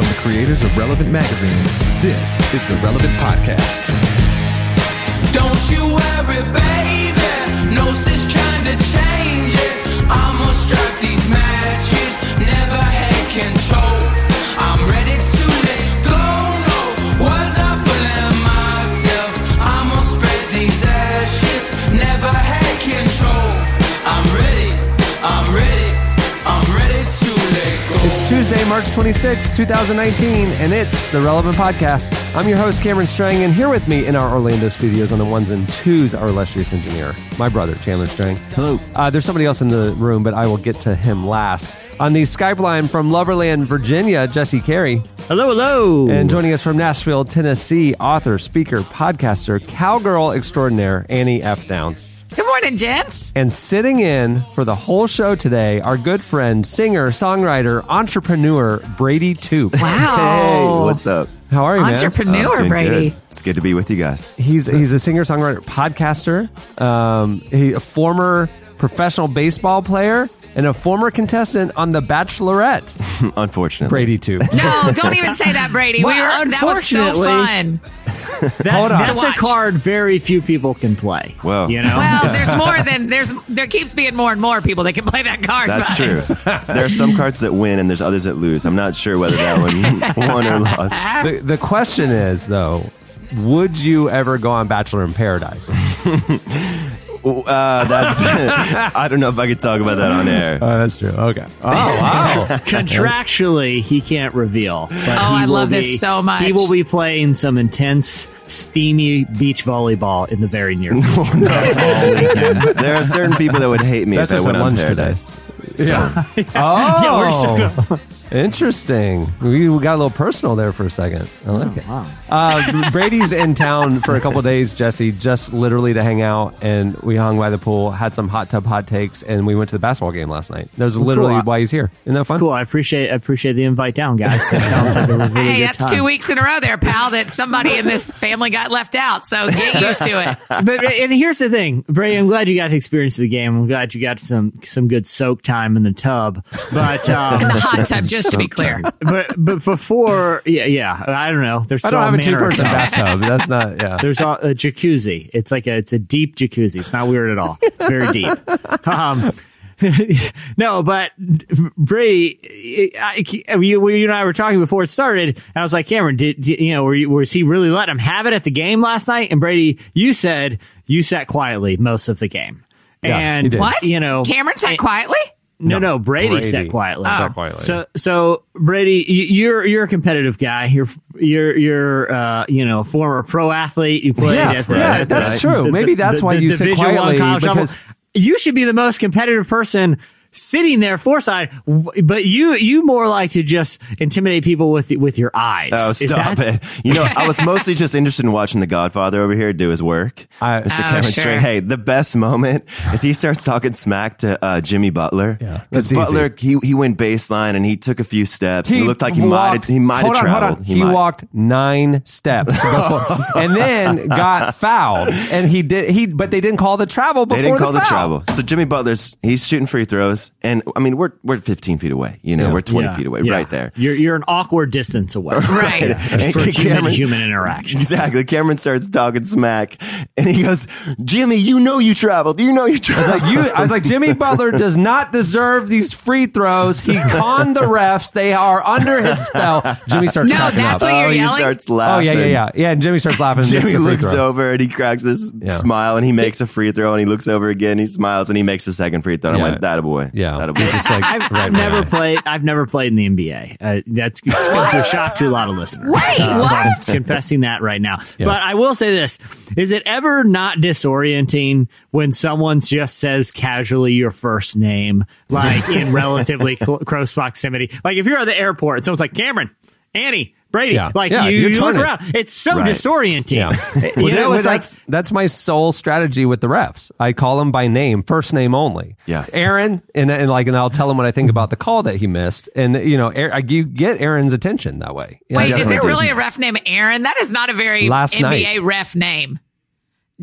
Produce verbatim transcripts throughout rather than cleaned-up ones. from the creators of Relevant Magazine, this is The Relevant Podcast. Don't you worry, baby, no sis trying to change it. I'm gonna strike these matches, never had control. I'm ready to let go, no, was I fooling myself? I'm gonna spread these ashes, never had control. I'm ready, I'm ready, I'm ready to let go. It's Tuesday, March twenty-sixth, twenty nineteen, and it's The Relevant Podcast. I'm your host, Cameron Strang, and here with me in our Orlando studios on the ones and twos, our illustrious engineer, my brother, Chandler Strang. Hello. Uh, there's somebody else in the room, but I will get to him last. On the Skype line from Loverland, Virginia, Jesse Carey. Hello, hello. And joining us from Nashville, Tennessee, author, speaker, podcaster, cowgirl extraordinaire, Annie F. Downs. Good morning, gents. And sitting in for the whole show today, our good friend, singer, songwriter, entrepreneur, Brady Toops. Wow. Hey, what's up? How are you, man? Entrepreneur, Brady. Good. It's good to be with you guys. He's he's a singer, songwriter, podcaster, um, he, a former professional baseball player, and a former contestant on The Bachelorette. Unfortunately. Brady Toops. No, don't even say that, Brady. Well, we were, unfortunately, that was so fun. That, Hold on. That's a card very few people can play. Well, you know? Well, yeah. there's more than there's. There keeps being more and more people that can play that card. That's but. true. There are some cards that win, and there's others that lose. I'm not sure whether that one won or lost. The, the question is, though, would you ever go on Bachelor in Paradise? Uh, that's I don't know if I could talk about that on air. Oh, that's true. Okay. Oh, wow. Contractually, he can't reveal. But oh, I love be, this so much. He will be playing some intense, steamy beach volleyball in the very near future. No, not at all. There are certain people that would hate me that's if I went on Paradise. So. Yeah. yeah. Oh. Yeah, we're so interesting. We got a little personal there for a second. I like oh, it. Wow. Uh, Brady's in town for a couple of days, Jesse, just literally to hang out. And we hung by the pool, had some hot tub hot takes, and we went to the basketball game last night. That was literally cool. Why he's here. Isn't that fun? Cool. I appreciate I appreciate the invite down, guys. That sounds like a really hey, good that's time. Two weeks in a row there, pal, that somebody in this family got left out. So get used to it. But and here's the thing, Brady, I'm glad you got to experience the game. I'm glad you got some some good soak time in the tub. But um, in the hot tub, just Just to be clear. but but before, yeah, yeah, I don't know. There's I don't have a two-person bathtub. That's not, yeah. There's a, a jacuzzi. It's like a, it's a deep jacuzzi. It's not weird at all. It's very deep. Um, no, but Brady, I, I, you, you and I were talking before it started, and I was like, Cameron, did, did you know, were you, was he really let him have it at the game last night? And Brady, you said you sat quietly most of the game. Yeah, and what? You know, Cameron sat and, quietly? No, no, no, Brady, Brady. sat quietly. Oh. quietly. So, so Brady, you're you're a competitive guy. You're you're you're uh, you know, former pro athlete. You played. Yeah, at the, yeah at the, that's true. The, Maybe that's the, why the, you sit quietly because level. You should be the most competitive person sitting there fourside, but you you more like to just intimidate people with with your eyes. Oh, stop that- it! You know, I was mostly just interested in watching The Godfather over here do his work. I, Mister Oh, Cameron sure. String. Hey, the best moment is he starts talking smack to uh, Jimmy Butler. Because yeah, Butler, easy. he he went baseline and he took a few steps. He and it looked like he might he might have traveled. On, he he walked nine steps before, and then got fouled. And he did he, but they didn't call the travel before they didn't call the, the travel. So Jimmy Butler's he's shooting free throws. And I mean, we're we're fifteen feet away, you know, yeah, we're twenty yeah, feet away, yeah. right there. You're you're an awkward distance away, right? Yeah, and for Cameron, human interaction, exactly. Cameron starts talking smack, and he goes, "Jimmy, you know you traveled. You know you traveled." I was like, you, I was like Jimmy Butler does not deserve these free throws. He conned the refs. They are under his spell. Jimmy starts no, cracking that's up. What you're oh, yelling? He starts laughing. Oh yeah, yeah, yeah, yeah. And Jimmy starts laughing. And Jimmy looks throw. over and he cracks this yeah. smile, and he makes a free throw, and he looks over again, he smiles, and he makes a second free throw. And yeah. I went, "That a boy." Yeah, that'll be just like I've, right I've never eye. played. I've never played in the N B A. Uh, that's a shock to a lot of listeners. Wait, uh, what? I'm confessing that right now. Yeah. But I will say this: is it ever not disorienting when someone just says casually your first name, like in relatively cl- close proximity? Like if you're at the airport and someone's like Cameron, Annie. Brady, yeah. like yeah, you, you look around. It's so right. disorienting. Yeah. Well, you know, it's that's, like, that's my sole strategy with the refs. I call them by name, first name only. Yeah, Aaron, and, and like, and I'll tell him what I think about the call that he missed, and you know, Aaron, you get Aaron's attention that way. Yeah, wait, is there really a ref named Aaron? That is not a very Last N B A night. ref name.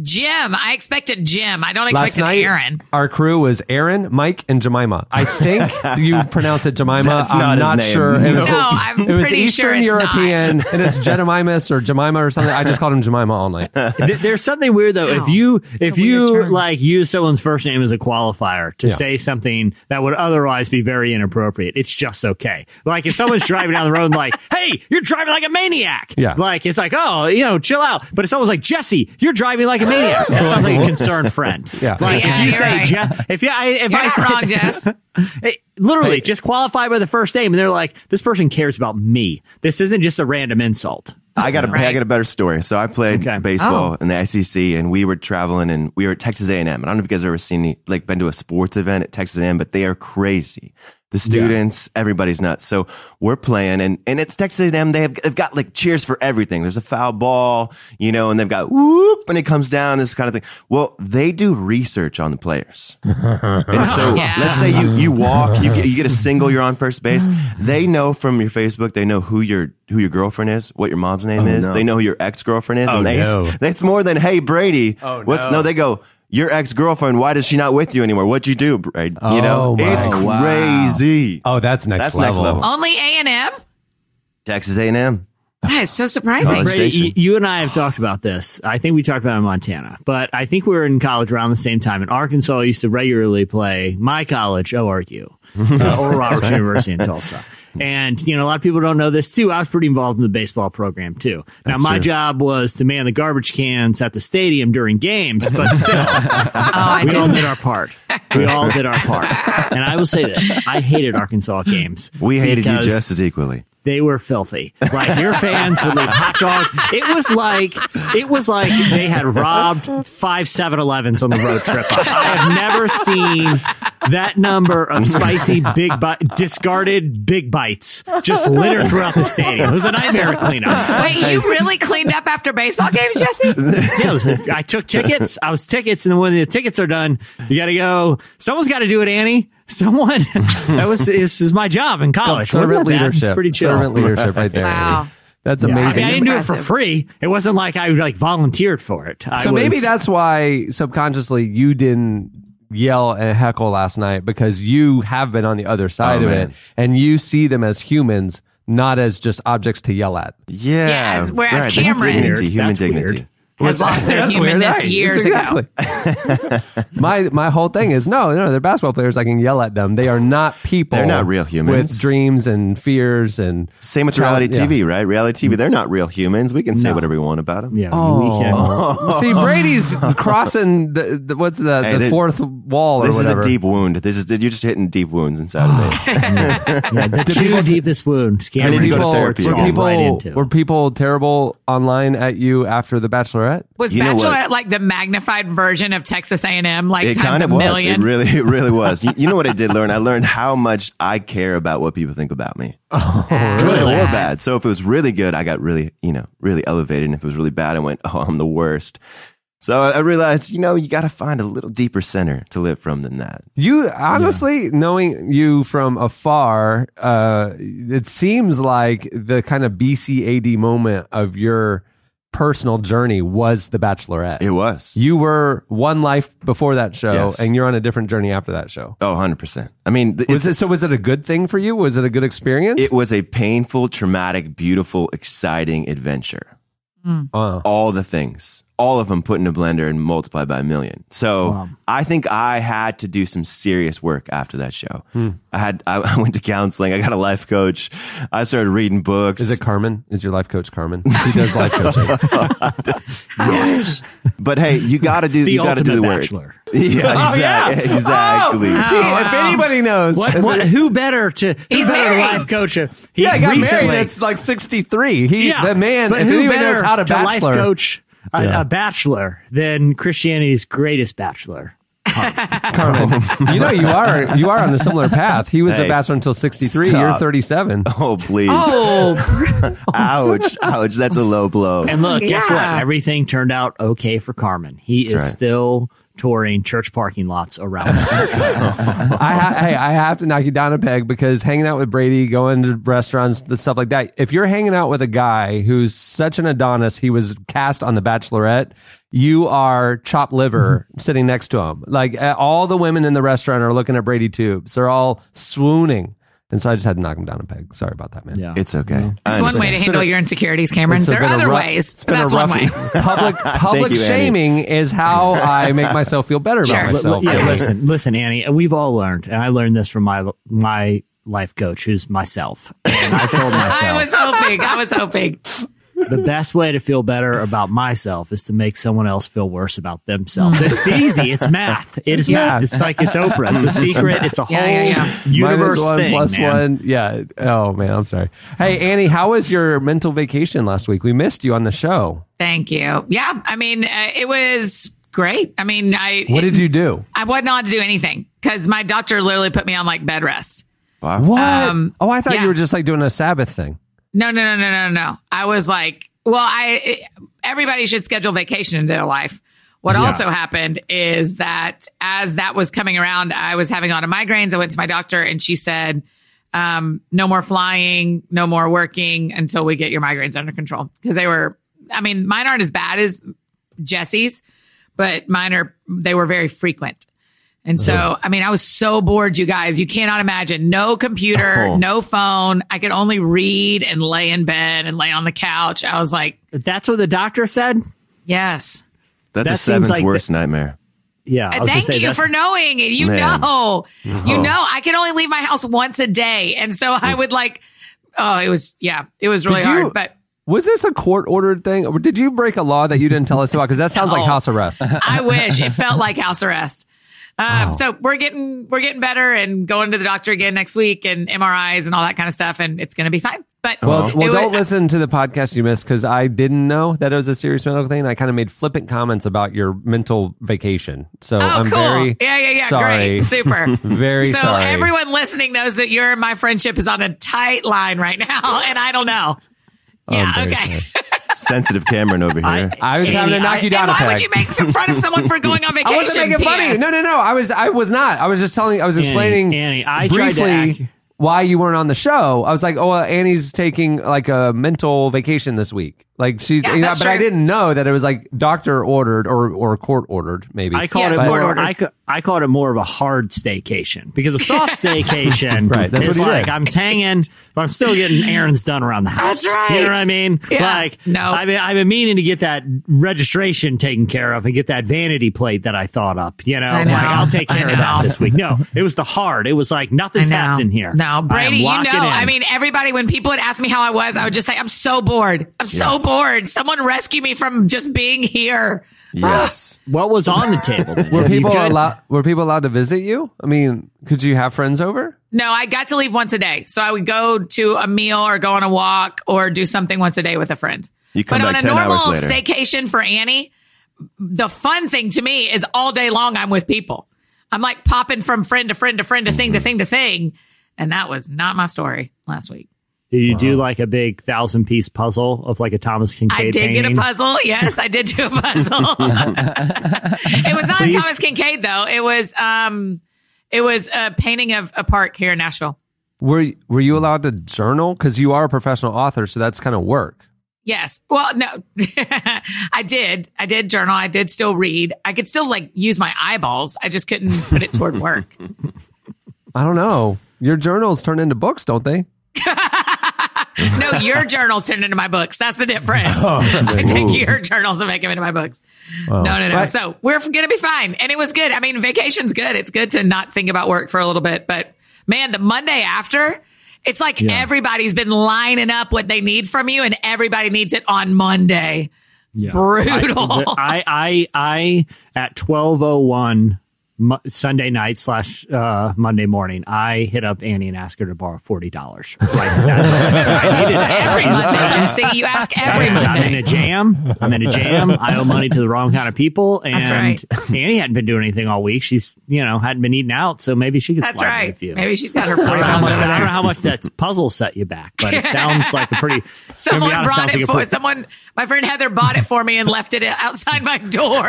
Jim. I expected Jim. I don't expect an Aaron. Our crew was Aaron, Mike, and Jemima. I think you pronounce it Jemima. That's I'm not, not his sure. Name. No, was, no I'm pretty sure it was Eastern sure it's European, not. And it's Jemimas or Jemima or something. I just called him Jemima all night. There's something weird though. No, if you if you like use someone's first name as a qualifier to yeah. say something that would otherwise be very inappropriate, it's just okay. Like if someone's driving down the road and like, hey, you're driving like a maniac. Yeah. Like it's like, oh, you know, chill out. But it's always like, Jesse, you're driving like a maniac. That sounds like a concerned friend. Yeah. Like yeah, if you say right. Jeff, if yeah, if you're I say wrong, Jess. It, literally, just qualify by the first name, and they're like, "This person cares about me. This isn't just a random insult." I got a, right. I got a better story. So I played okay. baseball oh. in the S E C, and we were traveling, and we were at Texas A and M. And I don't know if you guys have ever seen any, like been to a sports event at Texas A and M, but they are crazy. The students, yeah. everybody's nuts. So we're playing, and, and it's Texas A and M. They have, they've got like cheers for everything. There's a foul ball, you know, and they've got whoop, and it comes down, this kind of thing. Well, they do research on the players. And so yeah. let's say you, you walk, you get, you get a single, you're on first base. They know from your Facebook, they know who your, who your girlfriend is, what your mom's name oh, is. No. They know who your ex-girlfriend is. Oh, and they, no. That's more than, hey, Brady. Oh, what's, no. no, they go, your ex-girlfriend, why does she not with you anymore? What'd you do, Brady? You oh know, my. It's crazy. Wow. Oh, that's next that's level. Next level. Only A and M? Texas A and M. That is so surprising. Brady, you and I have talked about this. I think we talked about it in Montana, but I think we were in college around the same time. In Arkansas, I used to regularly play my college, O R U, uh, Oral Roberts University in Tulsa. And, you know, a lot of people don't know this, too. I was pretty involved in the baseball program, too. That's now, my true. job was to man the garbage cans at the stadium during games, but still, oh, we all did our part. We all did our part. And I will say this. I hated Arkansas games. We hated you just as equally. They were filthy. Like your fans would leave hot dogs. It was like it was like they had robbed five Seven Elevens on the road trip. I have never seen that number of spicy big bi- discarded big bites just littered throughout the stadium. It was a nightmare to clean up. Wait, you really cleaned up after baseball games, Jesse? Yeah, was, I took tickets. I was tickets, and when the tickets are done, you got to go. Someone's got to do it, Annie. Someone that was is, is my job in college. Well, servant leadership, pretty chill. Servant leadership, right there. Wow. That's amazing. Yeah, I mean, I didn't impressive. do it for free. It wasn't like I like volunteered for it. I so was, maybe that's why subconsciously you didn't yell and heckle last night because you have been on the other side oh, of man. it and you see them as humans, not as just objects to yell at. Yeah. Yes. Whereas right. Cameron, dignity, human that's dignity. Weird. Has lost their humanness years ago. my my whole thing is no, no, they're basketball players. I can yell at them. They are not people. They're not real humans with dreams and fears and same with reality child, T V, yeah. right? Reality T V. They're not real humans. We can say no. whatever we want about them. Yeah, oh. we can. Oh. See, Brady's crossing the, the what's the, hey, the they, fourth wall or this whatever. This is a deep wound. This is you're just hitting deep wounds inside of me. yeah, the two people, deepest wounds. I need to go to therapy. Were people, right were people terrible online at you after the Bachelorette? Was you Bachelorette like the magnified version of Texas A and M? Like it times a was. million? It really, it really was. you, you know what I did learn? I learned how much I care about what people think about me. Oh, good really? or bad. So if it was really good, I got really, you know, really elevated. And if it was really bad, I went, oh, I'm the worst. So I realized, you know, you got to find a little deeper center to live from than that. You honestly, yeah. knowing you from afar, uh, it seems like the kind of B C A D moment of your personal journey was the Bachelorette. It was. You were one life before that show, yes. and you're on a different journey after that show. Oh, one hundred percent. I mean, was it, so was it a good thing for you? Was it a good experience? It was a painful, traumatic, beautiful, exciting adventure. Mm. Uh. All the things. All of them put in a blender and multiplied by a million. So wow. I think I had to do some serious work after that show. Hmm. I had I went to counseling. I got a life coach. I started reading books. Is it Carmen? Is your life coach Carmen? She does life coaching. Yes. But hey, you got to do the you got to do the bachelor. work. Yeah, exactly. Oh, yeah. exactly. Oh, wow. If anybody knows, what, what, who better to he's better than life coach? He yeah, I got recently, married. It's like sixty-three. He yeah, the man. But if who anybody knows how to bachelor life coach? A, yeah. a bachelor than Christianity's greatest bachelor. Carmen, you know you are you are on a similar path. He was hey, a bachelor until sixty-three. Stop. You're thirty-seven. Oh please! Oh, ouch, ouch! That's a low blow. And look, yeah. guess what? Everything turned out okay for Carmen. He that's is right. still touring church parking lots around us. I ha- hey, I have to knock you down a peg, because hanging out with Brady, going to restaurants, the stuff like that. If you're hanging out with a guy who's such an Adonis, he was cast on The Bachelorette, you are chopped liver sitting next to him. Like, all the women in the restaurant are looking at Brady Toops. They're all swooning. And so I just had to knock him down a peg. Sorry about that, man. Yeah. It's okay. It's one way to handle your insecurities, Cameron. There are other ways, but that's one way. Public public shaming is how I make myself feel better about myself. Yeah, listen, listen, Annie, we've all learned, and I learned this from my my life coach, who's myself. And I told myself. I was hoping. I was hoping. The best way to feel better about myself is to make someone else feel worse about themselves. It's easy. It's math. It is yeah. math. It's like it's Oprah. It's a secret. It's a whole yeah, yeah, yeah. universe one thing. Plus man. one. Yeah. Oh, man. I'm sorry. Hey, Annie, how was your mental vacation last week? We missed you on the show. Thank you. Yeah. I mean, uh, it was great. I mean, I. What did it, you do? I wasn't allowed to do anything because my doctor literally put me on like bed rest. Wow. What? Um, oh, I thought yeah. you were just like doing a Sabbath thing. No, no, no, no, no, no. I was like, well, I, it, everybody should schedule vacation into their life. What yeah. also happened is that as that was coming around, I was having a lot of migraines. I went to my doctor and she said, um, no more flying, no more working until we get your migraines under control. Cause they were, I mean, mine aren't as bad as Jesse's, but mine are, they were very frequent. And so, oh. I mean, I was so bored, you guys. You cannot imagine. No computer, oh. no phone. I could only read and lay in bed and lay on the couch. I was like... That's what the doctor said? Yes. That's that a seven's like worst the, nightmare. Yeah. I was Thank say, you for knowing. You man. know. Oh. You know. I could only leave my house once a day. And so I would like... Oh, it was... Yeah. It was really Did hard, you- but... Was this a court-ordered thing? Or did you break a law that you didn't tell us about? Because that sounds no. like house arrest. I wish. It felt like house arrest. Um, wow. So we're getting we're getting better and going to the doctor again next week and M R Is and all that kind of stuff. And it's going to be fine. But well, well don't was, listen to the podcast you missed, because I didn't know that it was a serious medical thing. I kind of made flippant comments about your mental vacation. So oh, I'm cool. very yeah, yeah, yeah. sorry. Great. Super. very so sorry. So everyone listening knows that your and my friendship is on a tight line right now. And I don't know. Oh, yeah. Okay. Sensitive Cameron over here. I, I was having to knock I, you down. Why a peg. would you make fun of someone for going on vacation? I wasn't making funny. No, no, no. I was. I was not. I was just telling. I was Annie, explaining Annie, I briefly why you weren't on the show. I was like, oh, well, Annie's taking like a mental vacation this week. Like she, yeah, you know, but true. I didn't know that it was like doctor ordered or, or court ordered. Maybe I called yes, it more. Ordered. I, I called it more of a hard staycation, because a soft staycation right, that's is what like said. I'm hanging, but I'm still getting errands done around the house. That's right. You know what I mean? Yeah. Like no, I've been, I've been meaning to get that registration taken care of and get that vanity plate that I thought up. You know, know. Like, I'll take care of that this week. No, it was the hard. It was like nothing's happening here. No, Brady, you know, in. I mean, everybody. When people would ask me how I was, I would just say, "I'm so bored. I'm yes. so." bored. Bored. Someone rescue me from just being here. Yes. Ah. What was on the table? Then? were people allowed? Were people allowed to visit you? I mean, could you have friends over? No, I got to leave once a day, so I would go to a meal or go on a walk or do something once a day with a friend. You come but back on a normal staycation for Annie, the fun thing to me is all day long I'm with people. I'm like popping from friend to friend to friend to mm-hmm. thing to thing to thing, and that was not my story last week. Did you uh-huh. do like a big thousand piece puzzle of like a Thomas Kincaid painting? I did painting? get a puzzle. Yes, I did do a puzzle. It was not Please. a Thomas Kincaid, though. It was um, it was a painting of a park here in Nashville. Were Were you allowed to journal? Because you are a professional author, so that's kind of work. Yes. Well, no, I did. I did journal. I did still read. I could still like use my eyeballs. I just couldn't put it toward work. I don't know. Your journals turn into books, don't they? No, your journals turn into my books. That's the difference. Oh, I take ooh. your journals and make them into my books. Oh, no, no, no. But, so we're going to be fine. And it was good. I mean, vacation's good. It's good to not think about work for a little bit. But man, the Monday after, it's like yeah. everybody's been lining up what they need from you, and everybody needs it on Monday. Yeah. Brutal. I, I, I, I at twelve oh one Mo- Sunday night slash uh, Monday morning, I hit up Annie and ask her to borrow forty dollars. Like, I needed it every Monday. So you ask every Monday. I'm in a jam. I'm in a jam. I owe money to the wrong kind of people, and right. Annie hadn't been doing anything all week. She's you know hadn't been eating out, so maybe she could that's slide right. with you. Maybe she's got her. I don't, know how much, I don't know how much that puzzle set you back, but it sounds like a pretty. Someone honest, brought it like for someone. My friend Heather bought it for me and left it outside my door.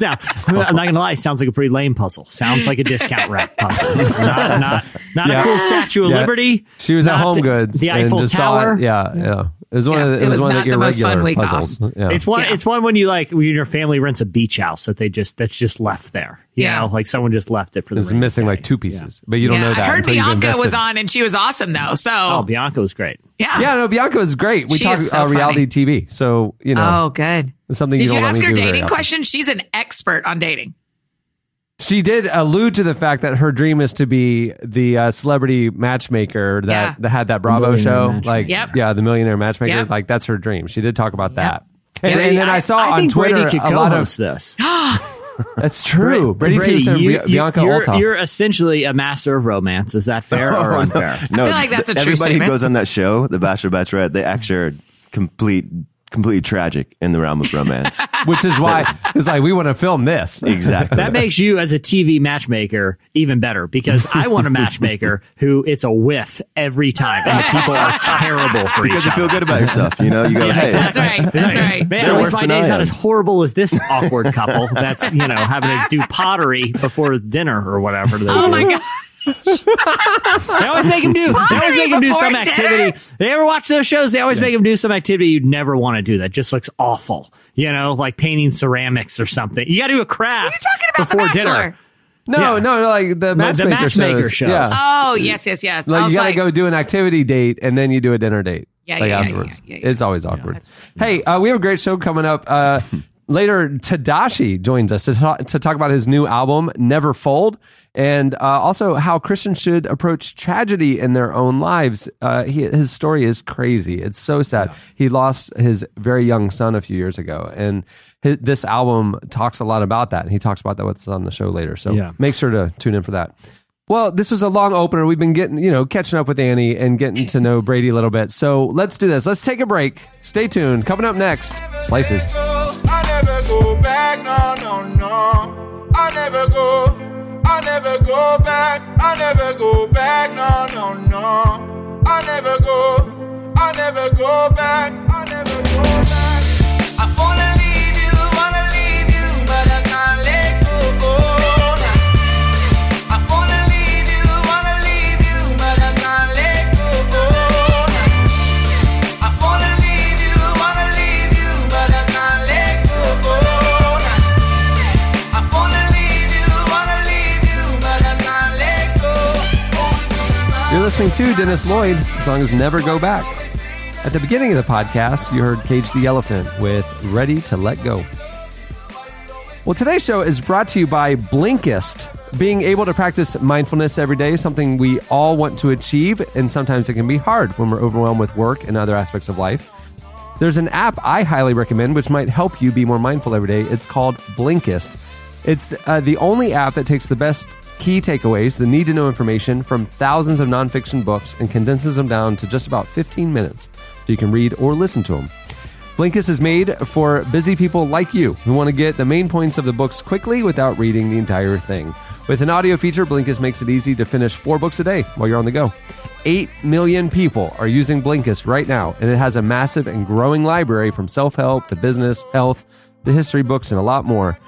Now, I'm not gonna lie. It sounds like a pretty lame puzzle. Puzzle. Sounds like a discount rack puzzle. Not, not, not yeah. a cool Statue of yeah. Liberty. She was at Home Goods. The Eiffel Tower. It. Yeah, yeah. It was one yeah. of the, it it was one of the irregular puzzles. Yeah. It's one. Yeah. It's one when you like when your family rents a beach house that they just that's just left there. You yeah, know, like someone just left it for the. It's missing day. Like two pieces, yeah. but you don't yeah. know that. I heard Bianca was on and she was awesome though. So oh, Bianca was great. Yeah, yeah. No, Bianca was great. We she talk so uh, reality T V, so you know. Oh, good. Something. Did you ask her dating questions? She's an expert on dating. She did allude to the fact that her dream is to be the uh, celebrity matchmaker that, yeah. that had that Bravo show. Like, yep. yeah, the millionaire matchmaker. Yep. Like, that's her dream. She did talk about yep. that. And, and, and then I, I saw I on Twitter a lot of this. That's true. Brady, Brady Toops and you, Bianca you, you're, Olthoff. You're essentially a master of romance. Is that fair or unfair? No, I feel like that's a true statement. Everybody who goes on that show, The Bachelor, Bachelorette, they actually are complete. completely tragic in the realm of romance. Which is why it's like, we want to film this. Exactly. That makes you as a T V matchmaker even better because I want a matchmaker who it's a whiff every time and the people are terrible for because each other. Because you feel good about yourself. You know, you go, yeah, hey. That's right. That's right. Man, at least my day's not as horrible as this awkward couple that's, you know, having to do pottery before dinner or whatever. Oh do. My God. They always make them do. Pottery they always make them do some activity. Dinner? They ever watch those shows? They always yeah. make them do some activity you'd never want to do. That just looks awful. You know, like painting ceramics or something. You got to do a craft. What are you talking about? Before dinner. No, yeah. no, like the matchmaker, the matchmaker shows. shows. Yeah. Oh, yes, yes, yes. Like you got to like, go do an activity date and then you do a dinner date. Yeah, like yeah, afterwards. Yeah, yeah, yeah, yeah. It's always awkward. Yeah, hey, uh, we have a great show coming up. Uh, Later, Tedashii joins us to talk, to talk about his new album, Never Fold, and uh, also how Christians should approach tragedy in their own lives. Uh, he, his story is crazy. It's so sad. Yeah. He lost his very young son a few years ago, and his, this album talks a lot about that, and he talks about that what's on the show later, so yeah. make sure to tune in for that. Well, this was a long opener. We've been getting, you know, catching up with Annie and getting to know Brady a little bit. So let's do this. Let's take a break. Stay tuned. Coming up next, Slices. I never go back. No, no, no. I never go. I never go back. I never go back. No, no, no. I never go. I never go back. I never go back. I wanna leave you. Wanna leave you, but I can't let go. You're listening to Dennis Lloyd. The song is Never Go Back. At the beginning of the podcast, you heard Cage the Elephant with Ready to Let Go. Well, today's show is brought to you by Blinkist. Being able to practice mindfulness every day is something we all want to achieve, and sometimes it can be hard when we're overwhelmed with work and other aspects of life. There's an app I highly recommend which might help you be more mindful every day. It's called Blinkist. It's uh, the only app that takes the best key takeaways, the need-to-know information from thousands of nonfiction books and condenses them down to just about fifteen minutes so you can read or listen to them. Blinkist is made for busy people like you who want to get the main points of the books quickly without reading the entire thing. With an audio feature, Blinkist makes it easy to finish four books a day while you're on the go. Eight million people are using Blinkist right now, and it has a massive and growing library from self-help to business, health, to history books, and a lot more.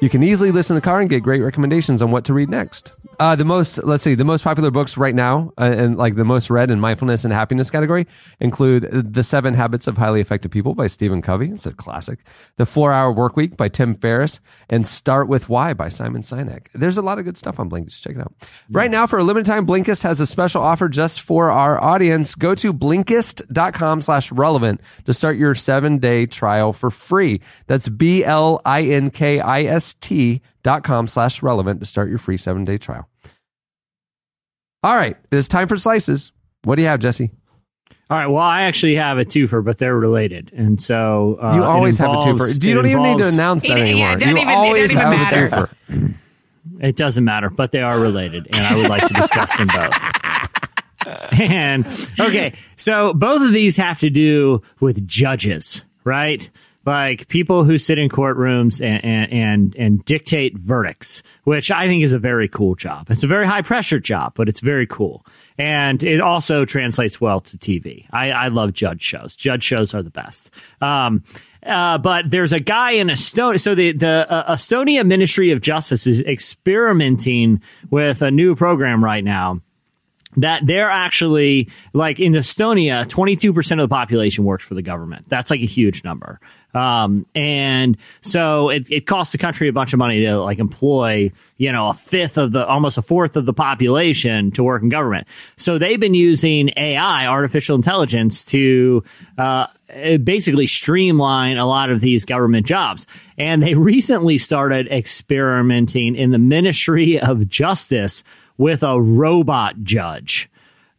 You can easily listen in the car and get great recommendations on what to read next. Uh, the most, let's see, the most popular books right now, uh, and like the most read in mindfulness and happiness category, include The Seven Habits of Highly Effective People by Stephen Covey. It's a classic. The Four-Hour Workweek by Tim Ferriss, and Start With Why by Simon Sinek. There's a lot of good stuff on Blinkist. Check it out. Right now, for a limited time, Blinkist has a special offer just for our audience. Go to Blinkist.com slash relevant to start your seven-day trial for free. That's B L I N K I S dot com slash relevant to start your free seven-day trial. All right, it is time for Slices. What do you have, Jesse? All right, well, I actually have a twofer, but they're related, and so uh, you always involves, have a twofer. You don't involves, even need to announce that anymore. Yeah, you even, always have matter. a twofer. It doesn't matter, but they are related, and I would like to discuss them both. And, okay, so both of these have to do with judges, right? Like people who sit in courtrooms and, and, and, and dictate verdicts, which I think is a very cool job. It's a very high pressure job, but it's very cool. And it also translates well to T V. I, I love judge shows. Judge shows are the best. Um, Uh, but there's a guy in Estonia. So the, the uh, Estonia Ministry of Justice is experimenting with a new program right now that they're actually, like in Estonia, twenty-two percent of the population works for the government. That's like a huge number. Um, and so it, it costs the country a bunch of money to like employ, you know, a fifth of the, almost a fourth of the population to work in government. So they've been using A I, artificial intelligence, to, uh, basically streamline a lot of these government jobs. And they recently started experimenting in the Ministry of Justice with a robot judge.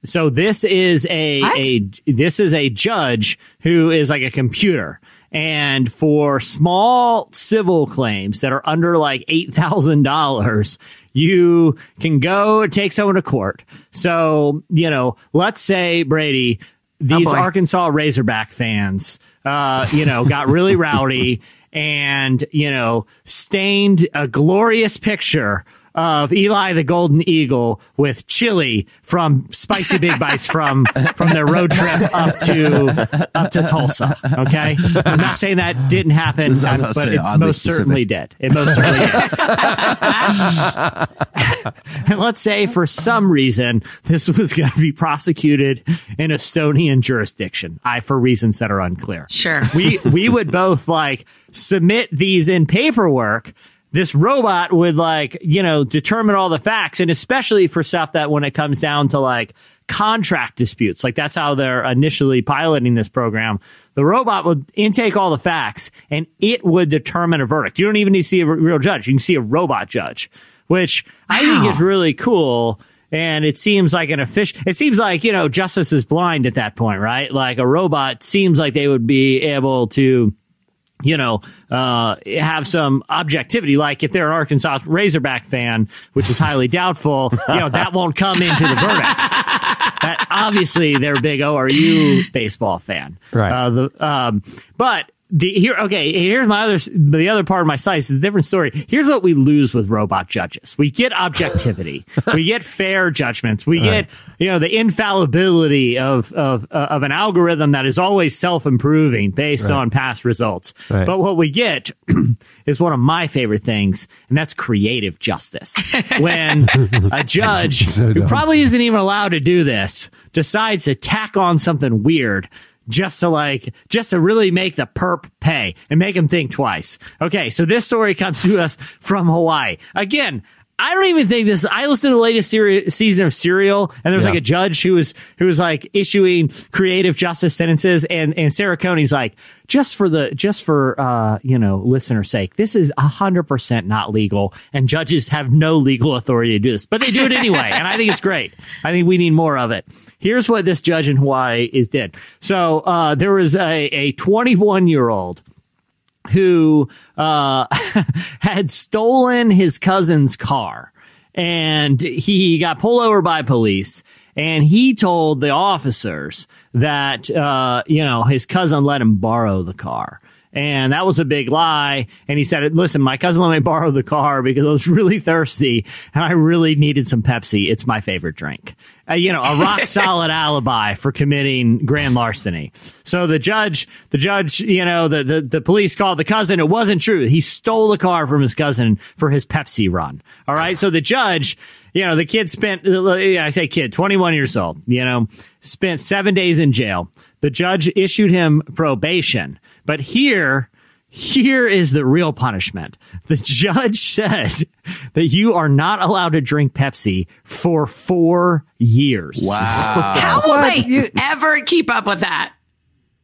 So this is a, a this is a judge who is like a computer. And for small civil claims that are under like eight thousand dollars, you can go take someone to court. So, you know, let's say, Brady, these oh Arkansas Razorback fans, uh, you know, got really rowdy and, you know, stained a glorious picture of Eli the Golden Eagle with chili from Spicy Big Bites from from their road trip up to up to Tulsa. Okay, I'm not saying that didn't happen, but say, it's most specific. certainly did. It most certainly did. And let's say for some reason this was going to be prosecuted in Estonian jurisdiction. I, for reasons that are unclear. Sure, we we would both like submit these in paperwork. This robot would, like, you know, determine all the facts, and especially for stuff that when it comes down to like contract disputes, like that's how they're initially piloting this program. The robot would intake all the facts and it would determine a verdict. You don't even need to see a real judge. You can see a robot judge, which wow. I think is really cool. And it seems like an official, it seems like, you know, justice is blind at that point, right? Like a robot seems like they would be able to, you know, uh, have some objectivity. Like if they're an Arkansas Razorback fan, which is highly doubtful, you know, that won't come into the verdict. That obviously they're a big O R U baseball fan. Right. Uh, the, um, but the, here, okay, here's my other, the other part of my slice is a different story. Here's what we lose with robot judges. We get objectivity. We get fair judgments. We All get, right. you know, the infallibility of, of, uh, of an algorithm that is always self-improving based right. on past results. Right. But what we get is one of my favorite things, and that's creative justice. When a judge so who probably isn't even allowed to do this decides to tack on something weird just to like, just to really make the perp pay and make him think twice. Okay, so this story comes to us from Hawaii. Again, I don't even think this. I listened to the latest seri- season of Serial, and there was yeah. like a judge who was who was like issuing creative justice sentences, and and Sarah Coney's like, just for the just for uh you know listener's sake, this is a hundred percent not legal, and judges have no legal authority to do this, but they do it anyway, and I think it's great. I think we need more of it. Here's what this judge in Hawaii is did. So uh there was a a twenty-one year old. Who uh had stolen his cousin's car, and he got pulled over by police, and he told the officers that uh you know his cousin let him borrow the car, and that was a big lie. And he said, listen, my cousin let me borrow the car because I was really thirsty and I really needed some Pepsi. It's my favorite drink. Uh, you know, a rock solid alibi for committing grand larceny. So the judge, the judge, you know, the, the, the police called the cousin. It wasn't true. He stole the car from his cousin for his Pepsi run. All right. So the judge, you know, the kid spent, I say kid, twenty-one years old, you know, spent seven days in jail. The judge issued him probation. But here, here is the real punishment. The judge said that you are not allowed to drink Pepsi for four years. Wow. How will they ever keep up with that?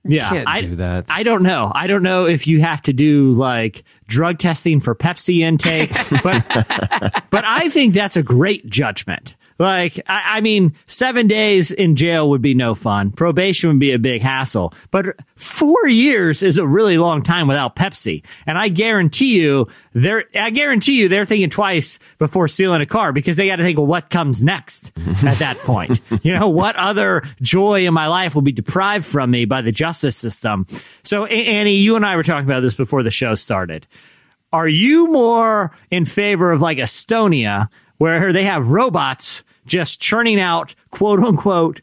Yeah, can't I, do that. I don't know. I don't know if you have to do like drug testing for Pepsi intake, but but I think that's a great judgment. Like, I, I mean, seven days in jail would be no fun. Probation would be a big hassle. But four years is a really long time without Pepsi. And I guarantee you, they're, I guarantee you they're thinking twice before sealing a car, because they got to think, well, what comes next at that point? You know, what other joy in my life will be deprived from me by the justice system? So, Annie, you and I were talking about this before the show started. Are you more in favor of like Estonia, where they have robots just churning out, quote unquote,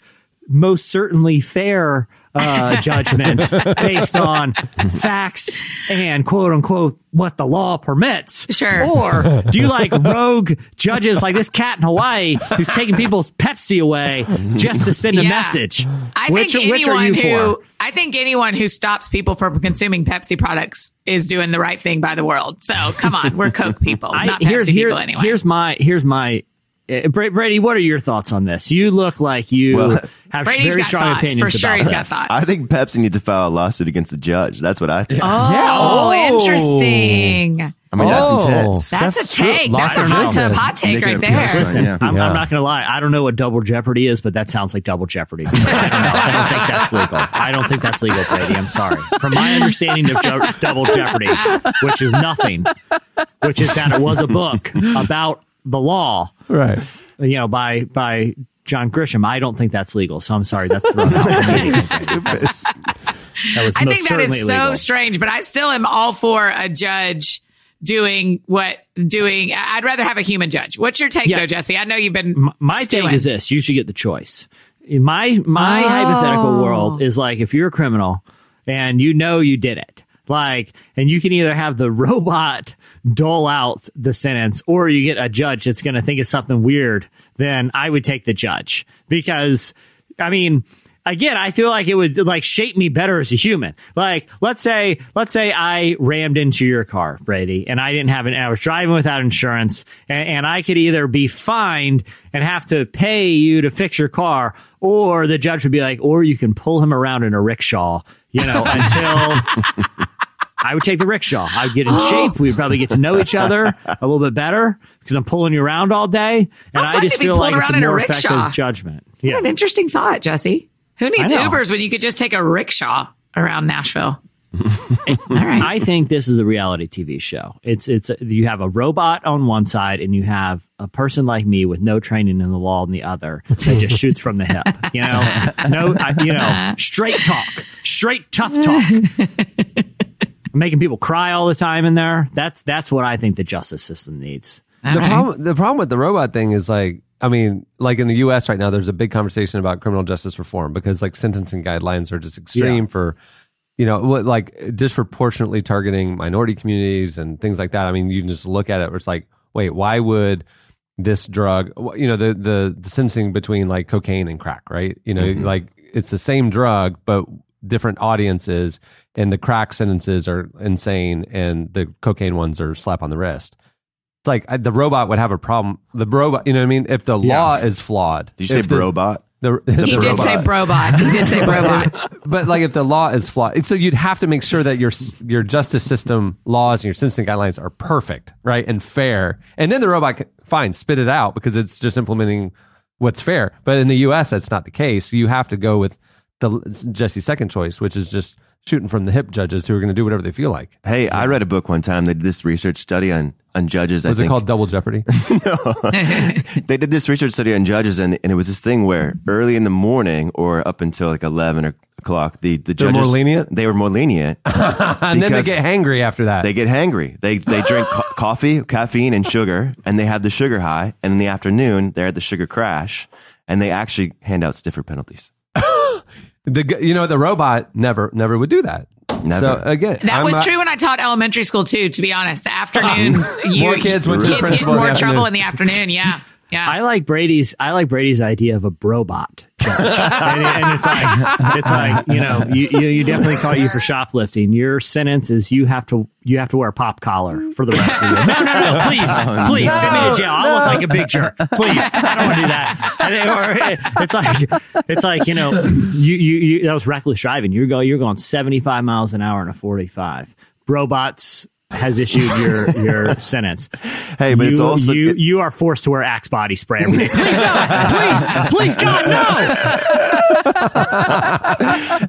most certainly fair uh, judgments based on facts and, quote unquote, what the law permits? Sure. Or do you like rogue judges like this cat in Hawaii who's taking people's Pepsi away just to send a yeah. message? I which, think which are you who, for? I think anyone who stops people from consuming Pepsi products is doing the right thing by the world. So come on, we're Coke people, I, not Pepsi here's, here, people anyway. Here's my, here's my, uh, Brady, what are your thoughts on this? You look like you... Well, have Brady's very strong thoughts, opinions for sure about he's got thoughts. I think Pepsi needs to file a lawsuit against the judge. That's what I think. Oh, yeah. oh interesting. I mean, oh, that's intense. That's, that's a take. True. That's a hot, to, hot take right there. Listen, yeah. I'm, yeah. I'm not going to lie. I don't know what double jeopardy is, but that sounds like double jeopardy. I don't know. I don't think that's legal. I don't think that's legal, Brady. I'm sorry. From my understanding of jo- double jeopardy, which is nothing, which is that it was a book about the law. Right. You know, by by... John Grisham, I don't think that's legal, so I'm sorry. That's the wrong that was I most think that is so illegal. Strange, but I still am all for a judge doing what doing. I'd rather have a human judge. What's your take, yeah. though, Jesse? I know you've been. My, my take is this: you should get the choice. In my my oh. hypothetical world is like if you're a criminal and you know you did it, like, and you can either have the robot dole out the sentence, or you get a judge that's going to think of something weird. Then I would take the judge because, I mean, again, I feel like it would like shape me better as a human. Like, let's say, let's say I rammed into your car, Brady, and I didn't have an, I was driving without insurance, and, and I could either be fined and have to pay you to fix your car, or the judge would be like, or you can pull him around in a rickshaw, you know, until... I would take the rickshaw. I would get in oh. shape. We'd probably get to know each other a little bit better because I'm pulling you around all day. And I just feel like it's a more effective judgment. Yeah. What an interesting thought, Jesse. Who needs Ubers when you could just take a rickshaw around Nashville? All right. I think this is a reality T V show. It's it's you have a robot on one side and you have a person like me with no training in the law on the other that just shoots from the hip. You know, no, I, you know, straight talk, straight tough talk. Making people cry all the time in there. That's that's what I think the justice system needs. All the right. problem the problem with the robot thing is like, I mean, like in the U S right now, there's a big conversation about criminal justice reform because like sentencing guidelines are just extreme yeah. for, you know, like disproportionately targeting minority communities and things like that. I mean, you can just look at it where it's like, wait, why would this drug, you know, the, the, the sentencing between like cocaine and crack, right? You know, mm-hmm. like it's the same drug, but different audiences, and the crack sentences are insane and the cocaine ones are slap on the wrist. It's like I, the robot would have a problem. The robot, you know what I mean? If the yeah. law is flawed. Did you say the, robot? The, the, he the did robot. say robot. He did say robot. But like if the law is flawed, so you'd have to make sure that your your justice system laws and your sentencing guidelines are perfect, right? And fair. And then the robot can, fine, spit it out because it's just implementing what's fair. But in the U S, that's not the case. You have to go with the Jesse's second choice, which is just shooting from the hip judges who are going to do whatever they feel like. Hey, I read a book one time. They did this research study on, on judges. Was I think. it called Double Jeopardy? No. They did this research study on judges, and, and it was this thing where early in the morning or up until like eleven o'clock, the, the judges... They were more lenient? They were more lenient. And then they get hangry after that. They get hangry. They, they drink co- coffee, caffeine, and sugar, and they have the sugar high. And in the afternoon, they're at the sugar crash, and they actually hand out stiffer penalties. The you know the robot never never would do that. Never. So again, that I'm was not, true when I taught elementary school too. To be honest, the afternoons you, more kids went to the principal. More in trouble in the afternoon. Yeah, yeah. I like Brady's. I like Brady's idea of a brobot. and, and it's like it's like you know you, you you definitely call you for shoplifting. Your sentence is you have to you have to wear a pop collar for the rest of the year. No, no, no, please, oh, please no, send me to jail. No. I'll look like a big jerk. Please, I don't want to do that. And it, it's like it's like you know you, you you that was reckless driving. You're going you're going seventy-five miles an hour in a forty-five. Robots. has issued your your sentence. Hey, but you, it's also you, you are forced to wear Axe body spray. Please, God, please, please, God, no.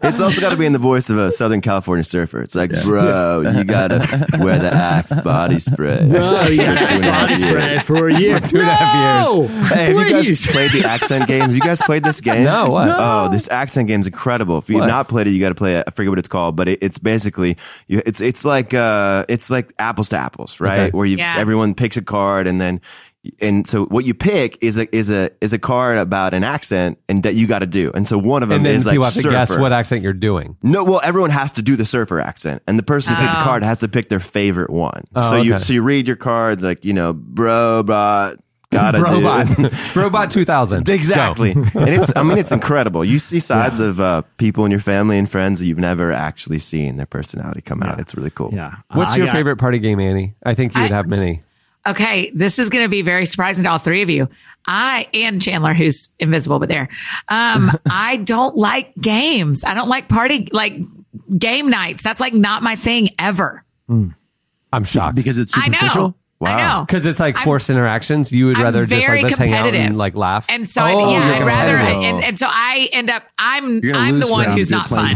It's also got to be in the voice of a Southern California surfer. It's like, yeah. bro, you gotta wear the Axe body spray. Bro, you got Axe body spray for a year, for two no! and a half years. Hey, please. Have you guys played the accent game? Have you guys played this game? No. What? No. Oh, this accent game's incredible. If you've not played it, you got to play it. I forget what it's called, but it, it's basically you, it's it's like uh it's like apples to apples, right? Okay. Where you yeah. everyone picks a card and then. And so what you pick is a is a is a card about an accent and that you got to do. And so one of them and then is people like have to guess what accent you're doing. No, well, everyone has to do the surfer accent, and the person who oh. picked the card has to pick their favorite one. Oh, so okay. you so you read your cards like, you know, bro, bro. Gotta Brobot. do. Brobot two thousand. Exactly. And it's, I mean, it's incredible. You see sides yeah. of uh, people in your family and friends that you've never actually seen their personality come yeah. out. It's really cool. Yeah. What's uh, your favorite it. party game, Annie? I think you would have many. Okay. This is going to be very surprising to all three of you. I and Chandler, who's invisible, but there. Um, I don't like games. I don't like party, like game nights. That's like not my thing ever. Mm. I'm shocked. Because it's superficial? I know. Wow. Because it's like forced I'm, interactions. You would rather just like, let's hang out and like laugh. And so, oh, I, yeah, I'd rather, I, and, and so I end up, I'm, I'm the one who's not fun.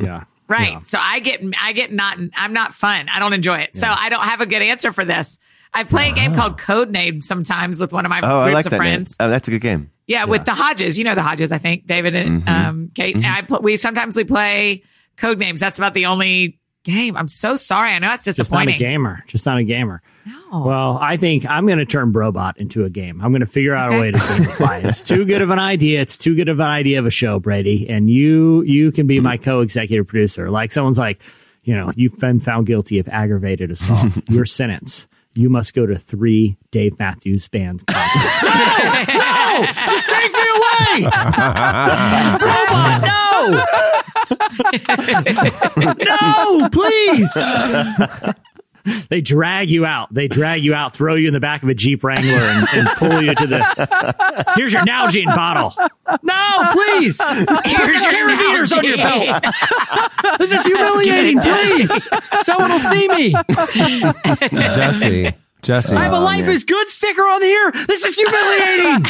yeah. Right. Yeah. So I get, I get not, I'm not fun. I don't enjoy it. Yeah. So I don't have a good answer for this. I play wow. a game called Codename sometimes with one of my oh, groups I like of that friends. Name. Oh, that's a good game. Yeah, yeah. With the Hodges. You know the Hodges, I think. David and mm-hmm. um, Kate. Mm-hmm. And I pl- we sometimes we play Codenames. That's about the only game. I'm so sorry. I know it's disappointing. Just not a gamer. Just not a gamer. No. Well, I think I'm going to turn Brobot into a game. I'm going to figure out okay. a way to simplify it. It's too good of an idea. It's too good of an idea of a show, Brady. And you you can be mm-hmm. my co-executive producer. Like someone's like, you know, you've been found guilty of aggravated assault. Your sentence. You must go to three Dave Matthews Band concerts. No! No! Just take me away! Robot, no! No, please! They drag you out. They drag you out, throw you in the back of a Jeep Wrangler and, and pull you to the... Here's your Nalgene bottle. No, please! Here's your carabiners on your belt. This is humiliating, please! Someone will see me! Jesse. Jesse. I have a Life is Good sticker on here! This is humiliating!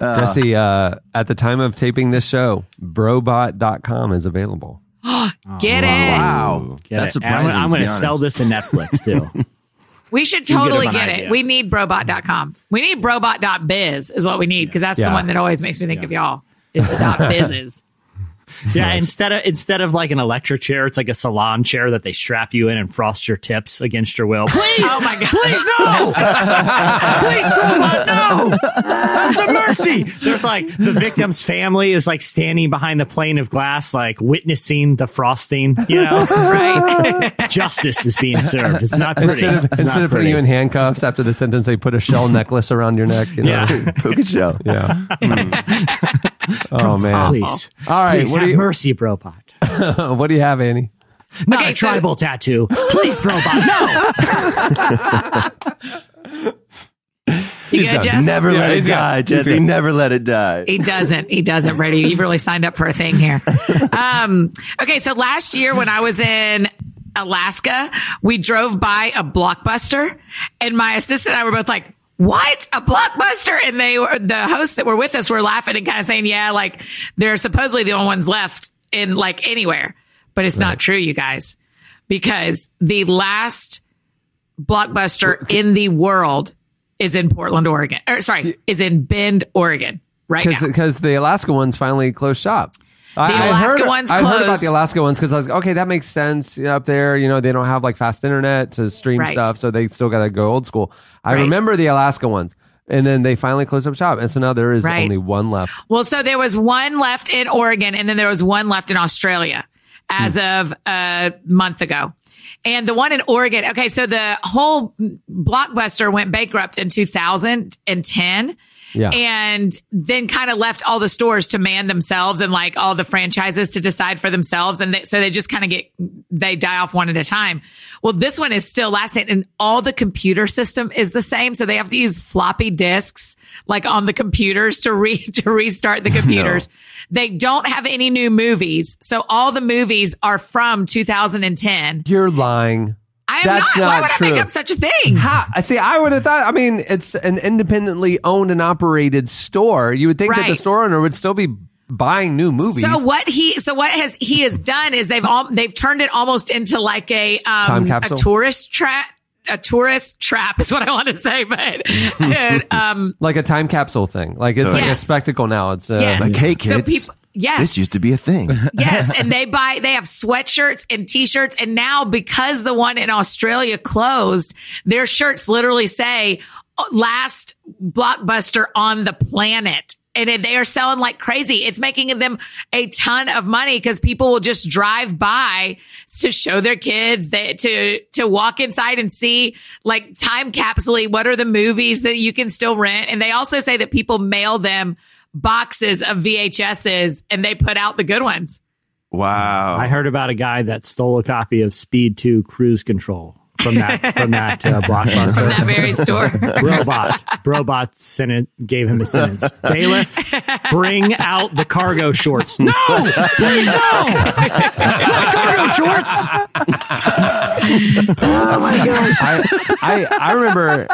Jesse, uh, at the time of taping this show, brobot dot com is available. Get oh, it! Wow. Get That's it. surprising. I'm, I'm going to sell this to Netflix, too. We should totally get it. Idea. We need brobot dot com. We need brobot dot biz is what we need, because that's yeah. the one that always makes me think yeah. of y'all. It's the dot bizes. Yeah, instead of instead of like an electric chair, it's like a salon chair that they strap you in and frost your tips against your will. Please! Oh my God. Please, no! Please, Brobot, no! That's a mercy! There's like, the victim's family is like standing behind the pane of glass, like witnessing the frosting, you know? Right. Justice is being served. It's not pretty. Instead of, it's instead of putting pretty. you in handcuffs after the sentence, they put a shell necklace around your neck. You know? Yeah. Poke a shell. Yeah. Mm. Oh, man. Please. All right. Please what have you, mercy, Brobot. What do you have, Annie? Not okay, a tribal so, tattoo. Please, Brobot. No. You good, Jesse? Never yeah, let it die, Jesse. Never let it die. He doesn't. He doesn't, Brady. You've really signed up for a thing here. Um, okay. So last year when I was in Alaska, we drove by a Blockbuster, and my assistant and I were both like, what? A Blockbuster? And they were, the hosts that were with us were laughing and kind of saying, yeah, like they're supposedly the only ones left in like anywhere, but it's right. not true, you guys, because the last Blockbuster in the world is in Portland, Oregon, or sorry, is in Bend, Oregon right Cause, now. Because the Alaska one's finally closed shop. The I, Alaska I heard, one's I heard about the Alaska ones because I was like, okay, that makes sense up there. You know, they don't have like fast internet to stream right. stuff, so they still got to go old school. I right. remember the Alaska ones. And then they finally closed up shop. And so now there is right. only one left. Well, so there was one left in Oregon, and then there was one left in Australia as hmm. of a month ago. And the one in Oregon. Okay, so the whole Blockbuster went bankrupt in two thousand ten. yeah. and then kind of left all the stores to man themselves and like all the franchises to decide for themselves. And they, so they just kind of get, they die off one at a time. Well, this one is still last night and all the computer system is the same. So they have to use floppy disks like on the computers to re, to restart the computers. No. They don't have any new movies. So all the movies are from two thousand ten. You're lying. I am That's not. not. Why would true. I make up such a thing? How, see, I would have thought, I mean, it's an independently owned and operated store. You would think right. that the store owner would still be buying new movies. So what he, so what has he has done is they've all, they've turned it almost into like a, um, a tourist trap. a tourist trap is what I want to say, but and, um, like a time capsule thing. Like it's yes. like a spectacle now. It's uh, yes. like, hey kids, so people, yes. this used to be a thing. Yes. And they buy, they have sweatshirts and t-shirts. And now because the one in Australia closed, their shirts literally say last Blockbuster on the planet. And they are selling like crazy. It's making them a ton of money because people will just drive by to show their kids, that, to to walk inside and see like time capsule. What are the movies that you can still rent? And they also say that people mail them boxes of V H S's and they put out the good ones. Wow. I heard about a guy that stole a copy of Speed two Cruise Control. From that, from that uh, Blockbuster, from that very store, robot, robot sent it, gave him a sentence. Bailiff, bring out the cargo shorts. No, please no, not cargo shorts. Oh my gosh! I, I I remember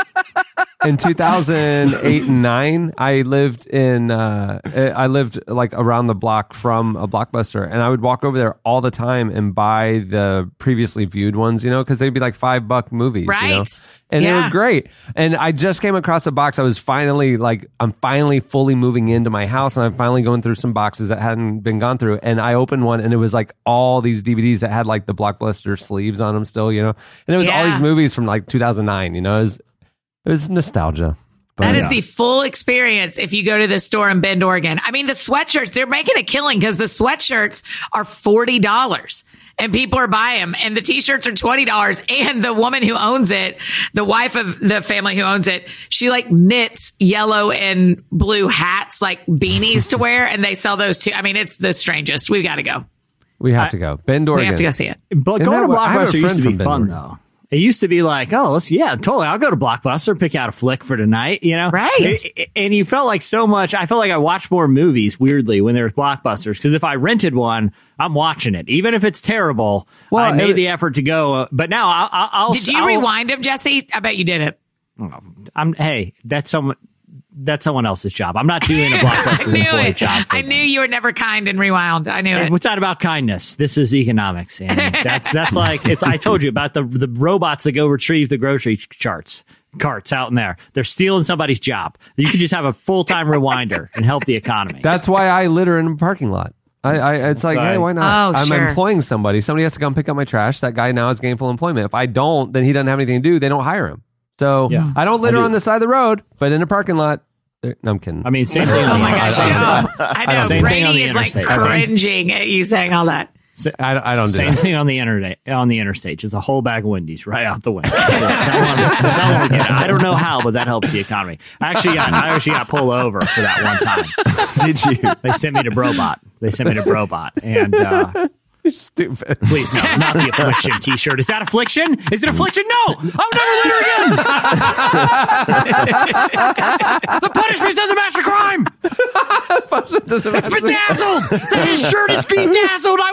in two thousand eight and nine, I lived in uh, I lived like around the block from a Blockbuster, and I would walk over there all the time and buy the previously viewed ones, you know, because they'd be like five. Five buck movies, right? You know? And yeah. they were great. And I just came across a box. I was finally like, I'm finally fully moving into my house, and I'm finally going through some boxes that hadn't been gone through. And I opened one, and it was like all these D V Ds that had like the Blockbuster sleeves on them still, you know. And it was yeah. all these movies from like two thousand nine. You know, it was, it was nostalgia. But that yeah. is the full experience if you go to the store in Bend, Oregon. I mean, the sweatshirts, they're making a killing because the sweatshirts are forty dollars and people are buying them, and the t-shirts are twenty dollars. And the woman who owns it, the wife of the family who owns it, she like knits yellow and blue hats, like beanies to wear. And they sell those too. I mean, it's the strangest. We've got to go. We have I, to go. Bend, Oregon. We have to go see it. But Isn't going to Blockbuster used to be fun, though. It used to be like, oh, let's, yeah, totally. I'll go to Blockbuster, pick out a flick for tonight, you know? Right. It, it, and you felt like so much. I felt like I watched more movies, weirdly, when there was Blockbusters. Because if I rented one, I'm watching it. Even if it's terrible, well, I made it, the effort to go. Uh, but now I'll, I'll, I'll... Did you I'll, rewind him, Jesse? I bet you did it. I'm, hey, that's someone... That's someone else's job. I'm not doing a Blockbuster employee job. I them. knew you were never kind and rewound. I knew it. It's not about kindness. This is economics. And that's that's like it's. I told you about the the robots that go retrieve the grocery charts carts out in there. They're stealing somebody's job. You could just have a full time rewinder and help the economy. That's why I litter in a parking lot. I, I it's that's like, right. hey, why not? Oh, I'm sure. employing somebody. Somebody has to come pick up my trash. That guy now is gainful employment. If I don't, then he doesn't have anything to do. They don't hire him. So yeah, I don't litter I do. on the side of the road, but in a parking lot. No, I'm kidding. I mean, same thing. Oh my gosh. I know. I know. Same Brady thing on the is interstate. Like cringing at you saying all that. So, I, I don't do same that. Same thing on the internet, on the interstate. Just a whole bag of Wendy's right out the window. So someone, someone get it. I don't know how, but that helps the economy. I actually got, I actually got pulled over for that one time. Did you? They sent me to Brobot. They sent me to Brobot. And, uh, you're stupid. Please, no, not the Affliction t-shirt. Is that Affliction? Is it Affliction? No! I'll never litter again! The punishment doesn't match the crime! Doesn't match it's bedazzled! The- His shirt is bedazzled! I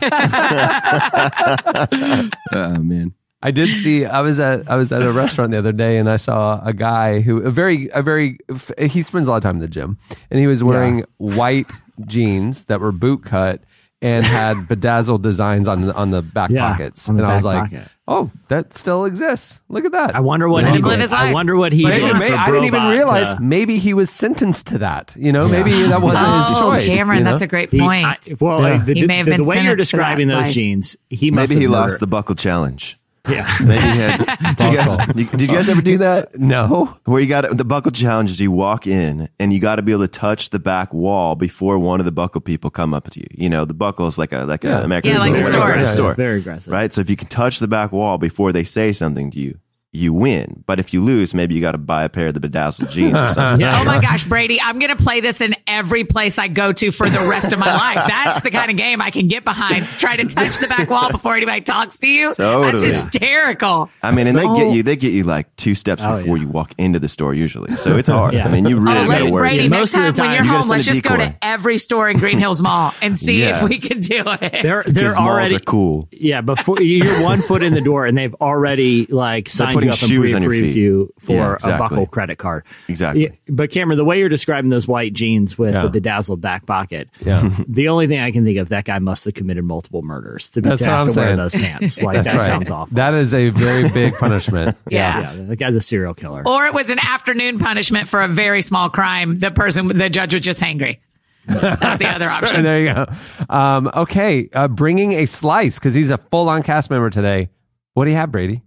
won't wear it! Oh, man. I did see, I was at I was at a restaurant the other day, and I saw a guy who, a very, a very, he spends a lot of time in the gym, and he was wearing yeah. white jeans that were boot cut, and had bedazzled designs on the, on the back yeah, pockets. The and back I was like, pocket. oh, that still exists. Look at that. I wonder what he did. I wonder what he did. I didn't even realize to... maybe he was sentenced to that. You know, maybe yeah. that wasn't oh, his choice. Cameron, you know? That's a great point. He, I, well, yeah. like, the, he may have the, been the way you're describing those life. jeans, he must Maybe he murdered. lost the buckle challenge. Yeah. Maybe he had, did, you guys, did you guys ever do that? No. Where you got the buckle challenge is you walk in and you got to be able to touch the back wall before one of the buckle people come up to you. You know, the buckle is like a like yeah. an American yeah, like store. Right? Yeah, yeah, store. Very aggressive. Right? So if you can touch the back wall before they say something to you, you win. But if you lose, maybe you got to buy a pair of the bedazzled jeans or something. Yeah. Oh my gosh, Brady, I'm going to play this in every place I go to for the rest of my life. That's the kind of game I can get behind. Try to touch the back wall before anybody talks to you. Totally. That's hysterical. I mean, and they oh. get you, they get you like two steps oh, before yeah. you walk into the store usually. So it's hard. Yeah. I mean, you really oh, got to work. Brady, yeah, next time, time when you're you home, let's just decoy. Go to every store in Green Hills Mall and see yeah. if we can do it. They're, they're already, malls are cool. Yeah, before you're one foot in the door and they've already like signed you up shoes and pre-approved you for yeah, exactly. a Buckle credit card. Exactly. Yeah, but Cameron, the way you're describing those white jeans with yeah. the bedazzled back pocket, yeah. the only thing I can think of, that guy must have committed multiple murders to be that's to have to saying. Wear those pants. Like that's that right. sounds awful. That is a very big punishment. yeah. yeah. yeah. The guy's a serial killer. Or it was an afternoon punishment for a very small crime. The person, the judge was just hangry. That's the other option. Sure, there you go. Um, okay. Uh, bringing a slice because he's a full-on cast member today. What do you have, Brady?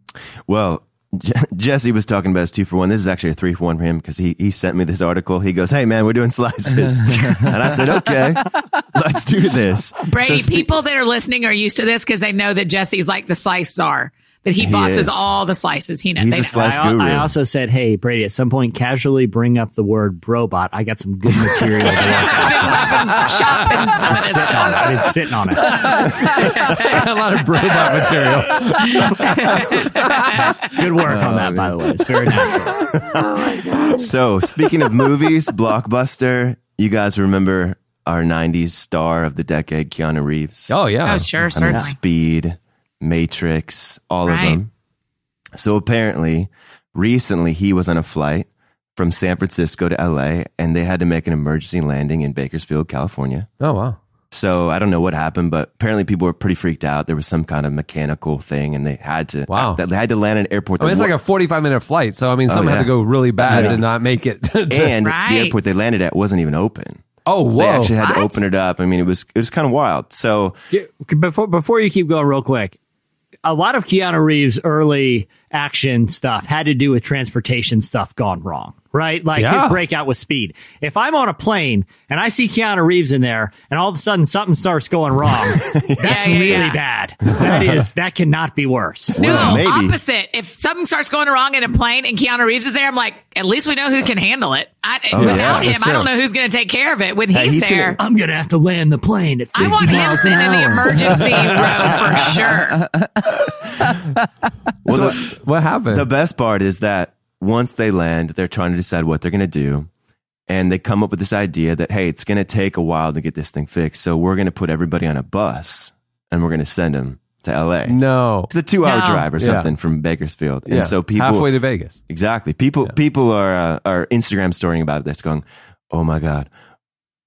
Well, Jesse was talking about his two for one. This is actually a three for one for him because he, he sent me this article. He goes, hey, man, we're doing slices. And I said, okay, let's do this. Brady, so spe- people that are listening are used to this because they know that Jesse's like the slice czar. That he, he bosses is. all the slices. He knows. He's they a know. Slice guru. I, I also said, hey, Brady, at some point, casually bring up the word brobot. I got some good material. to work out. Shopping some it's sitting on it. I've been sitting on it. A lot of brobot material. Good work oh, on that, man. By the way. It's very natural. Oh, my God. So, speaking of movies, Blockbuster, you guys remember our nineties star of the decade, Keanu Reeves? Oh, yeah. Oh, sure, certainly. I mean, Speed. Matrix, all right. of them. So apparently, recently he was on a flight from San Francisco to L A and they had to make an emergency landing in Bakersfield, California. Oh, wow. So I don't know what happened, but apparently people were pretty freaked out. There was some kind of mechanical thing and they had to wow. they had to land at an airport. I mean, it's like a forty-five minute flight. So, I mean, some oh, yeah. had to go really bad yeah. to not make it. to, and right. the airport they landed at wasn't even open. Oh, so whoa. They actually had what? to open it up. I mean, it was it was kind of wild. So before before you keep going real quick, a lot of Keanu Reeves' early action stuff had to do with transportation stuff gone wrong, right? Like yeah. his breakout with Speed. If I'm on a plane and I see Keanu Reeves in there and all of a sudden something starts going wrong, that's yeah, yeah, really yeah. bad. That is, that cannot be worse. No, well, maybe. Opposite. If something starts going wrong in a plane and Keanu Reeves is there, I'm like, at least we know who can handle it. I, oh, without yeah, him, I don't know who's going to take care of it. When he's, hey, he's there, gonna, I'm going to have to land the plane at fifty I want him sitting in the emergency row for sure. Well, so the, what happened? The best part is that once they land, they're trying to decide what they're going to do. And they come up with this idea that, hey, it's going to take a while to get this thing fixed. So we're going to put everybody on a bus and we're going to send them to L A. No. It's a two hour no. drive or something yeah. from Bakersfield. And yeah. so people. Halfway to Vegas. Exactly. People yeah. people are uh, are Instagram storying about this going, oh my God.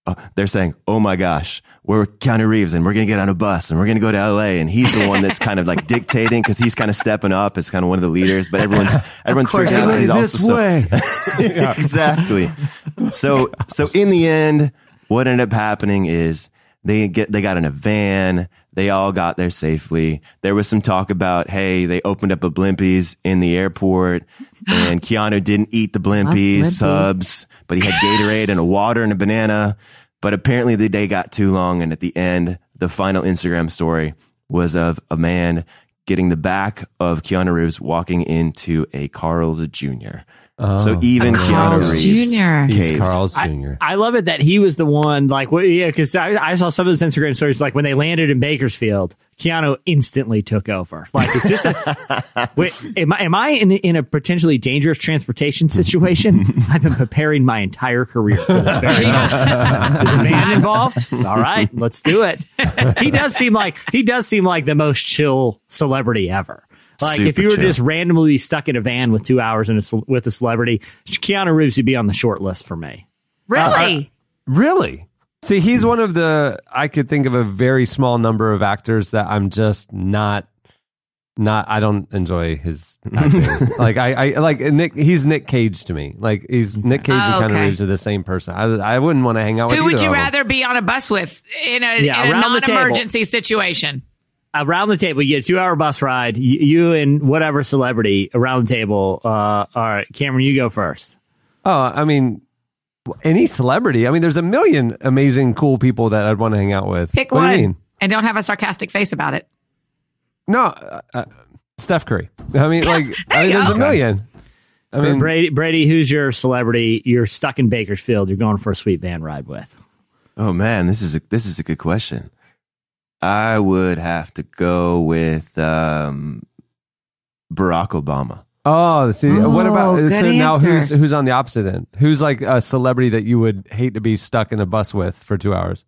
Uh, they're saying, oh my gosh, we're Keanu Reeves and we're going to get on a bus and we're going to go to L A. And he's the one that's kind of like dictating because he's kind of stepping up as kind of one of the leaders. But everyone's everyone's freaking out because he's also so. Exactly. So, so in the end, what ended up happening is they get they got in a van. They all got there safely. There was some talk about, hey, they opened up a Blimpies in the airport and Keanu didn't eat the Blimpies, subs, but he had Gatorade and a water and a banana. But apparently the day got too long. And at the end, the final Instagram story was of a man getting the back of Keanu Reeves walking into a Carl's Junior Oh. So even Carl's Keanu Junior Reeves Carl's Junior I, I love it that he was the one, like, well, yeah, because I, I saw some of those Instagram stories, like when they landed in Bakersfield, Keanu instantly took over. Like, is this a, wait, am I, am I in, in a potentially dangerous transportation situation? I've been preparing my entire career for this very moment. Is a man involved? All right, let's do it. He does seem like he does seem like the most chill celebrity ever. Like Super if you were chill. Just randomly stuck in a van with two hours in a, with a celebrity, Keanu Reeves would be on the short list for me. Really? Uh, really? See, he's one of the, I could think of a very small number of actors that I'm just not, not, I don't enjoy his acting. Like I, I, like Nick, he's Nick Cage to me. Like he's Nick Cage oh, and Keanu okay. Reeves are the same person. I, I wouldn't want to hang out with Who would you rather be on a bus with in a, yeah, in a non-emergency situation? Around the table, you get a two-hour bus ride. You, you and whatever celebrity around the table. Uh, all right, Cameron, you go first. Oh, I mean, any celebrity. I mean, there's a million amazing, cool people that I'd want to hang out with. Pick what one do you mean? And don't have a sarcastic face about it. No, uh, Steph Curry. I mean, like, I mean, there's go. a million. I mean, Brady, Brady, who's your celebrity? You're stuck in Bakersfield. You're going for a sweet van ride with. Oh man, this is a this is a good question. I would have to go with um, Barack Obama. Oh, see, oh, what about so answer. now? Who's who's on the opposite end? Who's like a celebrity that you would hate to be stuck in a bus with for two hours?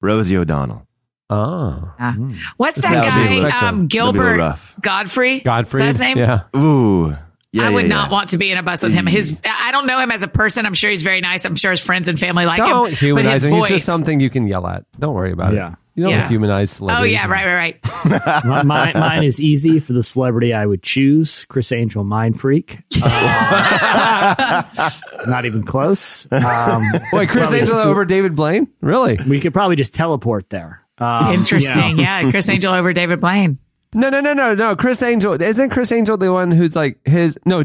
Rosie O'Donnell. Oh, yeah. What's that, that guy? Um, Gilbert Godfrey. Godfrey. Is that his name? Yeah. Ooh. Yeah, I would yeah, not yeah. want to be in a bus with him. His, I don't know him as a person. I'm sure he's very nice. I'm sure his friends and family like don't him. Don't humanize him. Voice... It's just something you can yell at. Don't worry about yeah. it. You don't yeah. humanize celebrities. Oh, yeah, right, right, right. my, my, mine is easy. For the celebrity I would choose, Criss Angel, Mind Freak. Uh, not even close. Um, Wait, Criss Angel too... over David Blaine? Really? We could probably just teleport there. Um, Interesting. You know. Yeah, Criss Angel over David Blaine. No, no, no, no, no. Criss Angel. Isn't Criss Angel the one who's like his... No,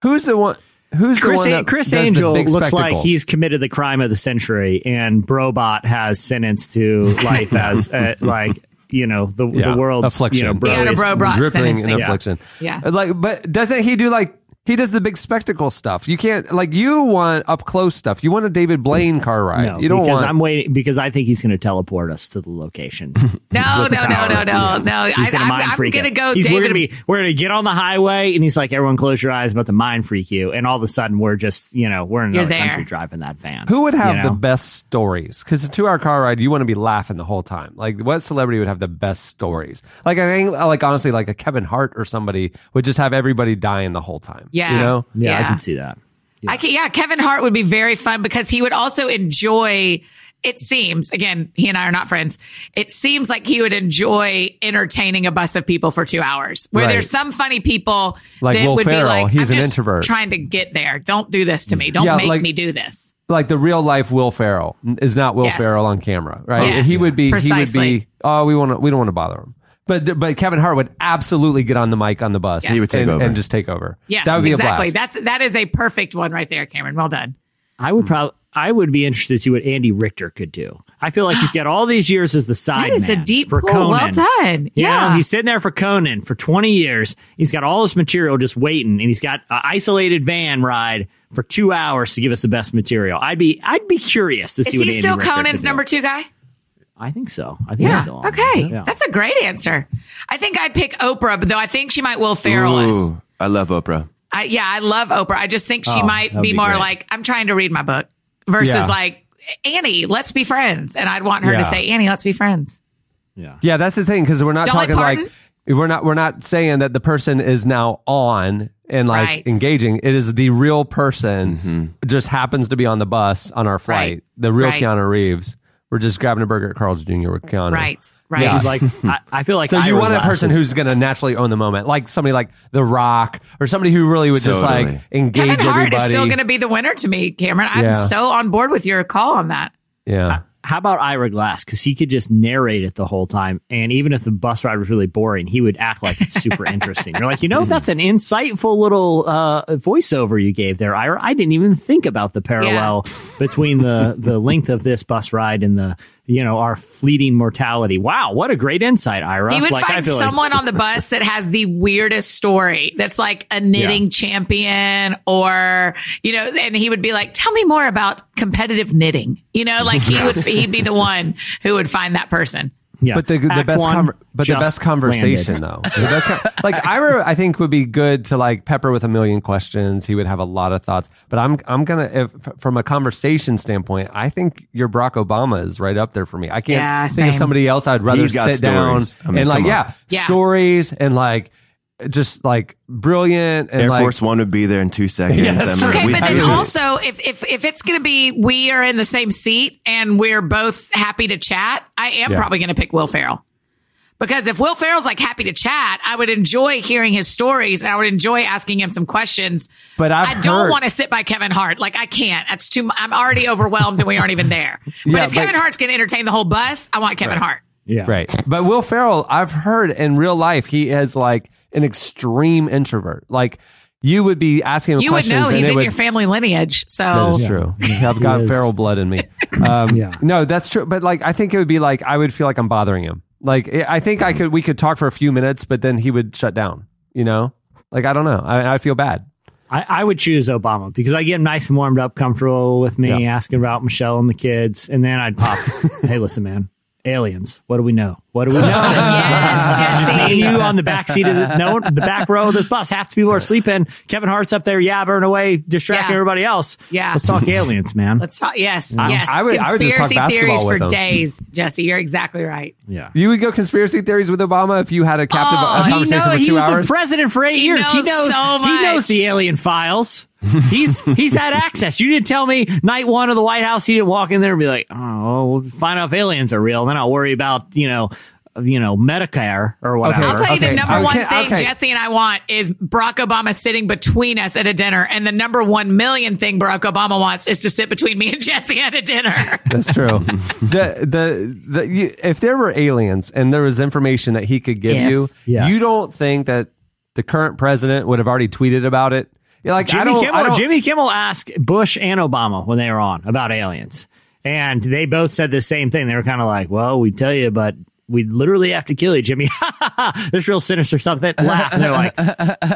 who's the one... Who's Criss, the one that Criss Angel looks spectacles? Like he's committed the crime of the century, and Brobot has sentenced to life as uh, like you know the yeah. the world's affliction. You know, bro yeah, Brobot dripping in affliction. Yeah. yeah, like but doesn't he do like he does the big spectacle stuff? You can't like you want up close stuff. You want a David Blaine car ride. No, you don't because want... I'm waiting because I think he's going to teleport us to the location. no, no, no, no, no, no, no. He's going to mind freak us. Go he's, David... We're going to we're gonna get on the highway, and he's like, "Everyone, close your eyes, I'm about to mind freak you." And all of a sudden, we're just you know we're in another country driving that van. Who would have you know? the best stories? Because a two-hour car ride, you want to be laughing the whole time. Like, what celebrity would have the best stories? Like, I think, like honestly, like a Kevin Hart or somebody would just have everybody dying the whole time. Yeah, you know? yeah, yeah, I can see that. Yeah. I can, yeah, Kevin Hart would be very fun because he would also enjoy. It seems again, he and I are not friends. It seems like he would enjoy entertaining a bus of people for two hours. Where right. there's some funny people like that Will would Ferrell, be like, he's I'm an just introvert trying to get there. Don't do this to me. Don't yeah, make like, me do this. Like the real life Will Ferrell is not Will yes. Ferrell on camera, right? Yes. He would be. Precisely. He would be. Oh, we want. We don't want to bother him. But but Kevin Hart would absolutely get on the mic on the bus yes. he would take and, over. and just take over. Yes, that would be exactly. a blast. That's that is a perfect one right there, Cameron. Well done. I would probably I would be interested to see what Andy Richter could do. I feel like he's got all these years as the sideman. That is a deep for Conan. Well done. Yeah, you know, he's sitting there for Conan for twenty years. He's got all this material just waiting, and he's got an isolated van ride for two hours to give us the best material. I'd be I'd be curious to see. Is what he Andy still Richter Conan's number two guy? I think so. I think yeah. still on. Okay. Yeah. That's a great answer. I think I'd pick Oprah, but though I think she might Will Ferrell us. I love Oprah. I, yeah, I love Oprah. I just think she oh, might be, be more great. Like, I'm trying to read my book versus yeah. like, Annie, let's be friends. And I'd want her yeah. to say, Annie, let's be friends. Yeah. Yeah, that's the thing, because we're not Don't talking like, like we're not we're not saying that the person is now on and like right. engaging. It is the real person mm-hmm. just happens to be on the bus on our flight. Right. The real right. Keanu Reeves. We're just grabbing a burger at Carl's Junior with Keanu. Right, right. Yeah. Like, I, I feel like so I you want a person who's going to naturally own the moment, like somebody like The Rock or somebody who really would totally. just like engage Kevin Hart everybody. Is still going to be the winner to me, Cameron. I'm yeah. so on board with your call on that. Yeah. Uh, how about Ira Glass? Because he could just narrate it the whole time, and even if the bus ride was really boring, he would act like it's super interesting. You're like, you know, that's an insightful little uh, voiceover you gave there, Ira. I didn't even think about the parallel yeah. between the the length of this bus ride and the you know our fleeting mortality. Wow, what a great insight, Ira. He would like, find someone like... on the bus that has the weirdest story. That's like a knitting yeah. champion, or you know, and he would be like, "Tell me more about competitive knitting." You know, like he would. He'd be the one who would find that person. Yeah. But the, the best, com- but the best conversation landed. though, the best com- like Ira, I think would be good to like pepper with a million questions. He would have a lot of thoughts, but I'm, I'm going to, from a conversation standpoint, I think your Barack Obama is right up there for me. I can't yeah, think same. of somebody else. I'd rather He's sit down I mean, and like, yeah, yeah, stories and like, just like brilliant, and Air like, Force One would be there in two seconds. Yes. I mean, okay, we, but then also, if if if it's going to be we are in the same seat and we're both happy to chat, I am yeah. probably going to pick Will Ferrell, because if Will Ferrell's like happy to chat, I would enjoy hearing his stories and I would enjoy asking him some questions. But I've I don't heard... want to sit by Kevin Hart. Like I can't. That's too. I'm already overwhelmed and we aren't even there. But yeah, if but... Kevin Hart's going to entertain the whole bus, I want Kevin right. Hart. Yeah, right. But Will Ferrell, I've heard in real life, he is like an extreme introvert. Like you would be asking him you questions. You would know and he's in would, your family lineage. So that is true. Yeah. I've got Ferrell blood in me. Um, yeah. No, that's true. But like, I think it would be like I would feel like I'm bothering him. Like, I think I could, we could talk for a few minutes, but then he would shut down, you know? Like, I don't know. I, I feel bad. I, I would choose Obama because I get him nice and warmed up, comfortable with me, yeah. asking about Michelle and the kids. And then I'd pop, hey, listen, man, aliens. What do we know? What do we know? Yes, Jesse. You on the back seat of the, no, the back row of this bus. Half the people are sleeping. Kevin Hart's up there, yabbering away, distracting yeah. everybody else. Yeah. Let's talk aliens, man. Let's talk. Yes. Um, yes. I would, conspiracy I would just talk basketball theories with for them. Days, Jesse. You're exactly right. Yeah. You would go conspiracy theories with Obama if you had a captive oh, a conversation know, for two he's hours. He's been president for eight he years. Knows he knows. So much. He knows the alien files. he's he's had access. You didn't tell me night one of the White House. He didn't walk in there and be like, "Oh, we'll find out if aliens are real." Then I'll worry about you know, you know, Medicare or whatever. Okay. I'll tell you okay. the number okay. one thing okay. Jesse and I want is Barack Obama sitting between us at a dinner, and the number one million thing Barack Obama wants is to sit between me and Jesse at a dinner. That's true. the, the the you, if there were aliens and there was information that he could give if, you, yes. you don't think that the current president would have already tweeted about it? Like, Jimmy, I don't, Kimmel, I don't, Jimmy Kimmel asked Bush and Obama when they were on about aliens, and they both said the same thing. They were kind of like, well, we tell you, but we literally have to kill you, Jimmy. There's real sinister stuff that laugh. And they're like,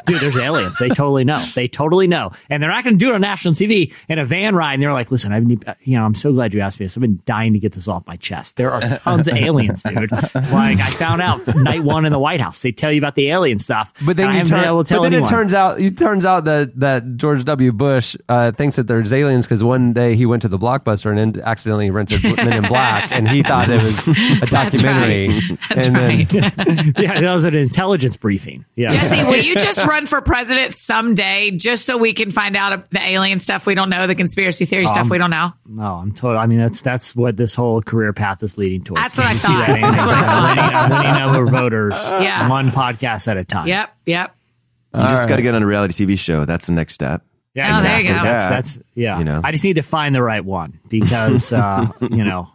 dude, there's aliens. They totally know. They totally know. And they're not going to do it on national T V in a van ride. And they're like, listen, I've been, you know, I'm so glad you asked me this. I've been dying to get this off my chest. There are tons of aliens, dude. Like, I found out night one in the White House. They tell you about the alien stuff. But then, you turn, but then it turns out it turns out that, that George W. Bush uh, thinks that there's aliens because one day he went to the Blockbuster and in- accidentally rented Men in Black. And he thought it was a documentary. That's and right. Then, yeah, that was an intelligence briefing. Yeah. Jesse, will you just run for president someday just so we can find out the alien stuff we don't know, the conspiracy theory um, stuff we don't know? No, I'm totally. I mean, that's that's what this whole career path is leading towards. That's what I thought. That that's what I thought. Winning over voters, yeah. one podcast at a time. Yep, yep. You All just right. got to get on a reality T V show. That's the next step. Yeah, oh, exactly. There you go. That's, that's yeah. You know. I just need to find the right one because uh, you know.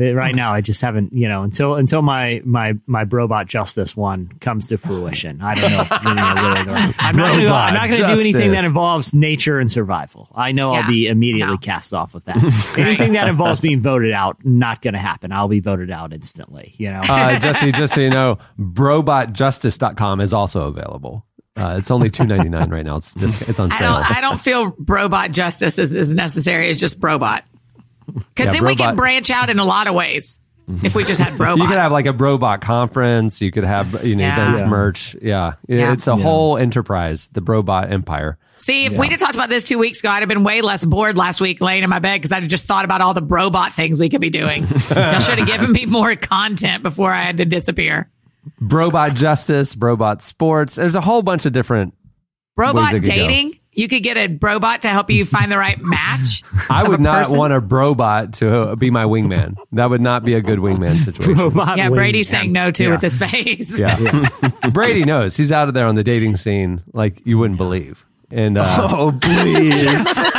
Right now, I just haven't, you know, until until my my my Brobot Justice one comes to fruition. I don't know if you know, really, or, I'm not, not going to do anything that involves nature and survival. I know yeah. I'll be immediately no. cast off with that. Anything that involves being voted out, not going to happen. I'll be voted out instantly. You know, uh, Jesse, just so you know, brobot justice dot com is also available. Uh, it's only two ninety-nine right now. It's just, it's on sale. I don't, I don't feel Brobot Justice is as necessary as just Brobot. Because yeah, then robot. We can branch out in a lot of ways mm-hmm. if we just had Brobot. You could have like a Brobot conference. You could have, you know, yeah. events, yeah. merch. Yeah. yeah. It's a yeah. whole enterprise, the Brobot empire. See, if yeah. we'd have talked about this two weeks ago, I'd have been way less bored last week laying in my bed because I'd have just thought about all the Brobot things we could be doing. Y'all should have given me more content before I had to disappear. Brobot Justice, Brobot Sports. There's a whole bunch of different. Brobot dating. Go. You could get a Brobot to help you find the right match. I would not person. want a Brobot to be my wingman. That would not be a good wingman situation. Brobot yeah, Brady's wingman. saying no to yeah. with his face. Yeah. yeah. Brady knows. He's out of there on the dating scene like you wouldn't believe. And uh, oh, please.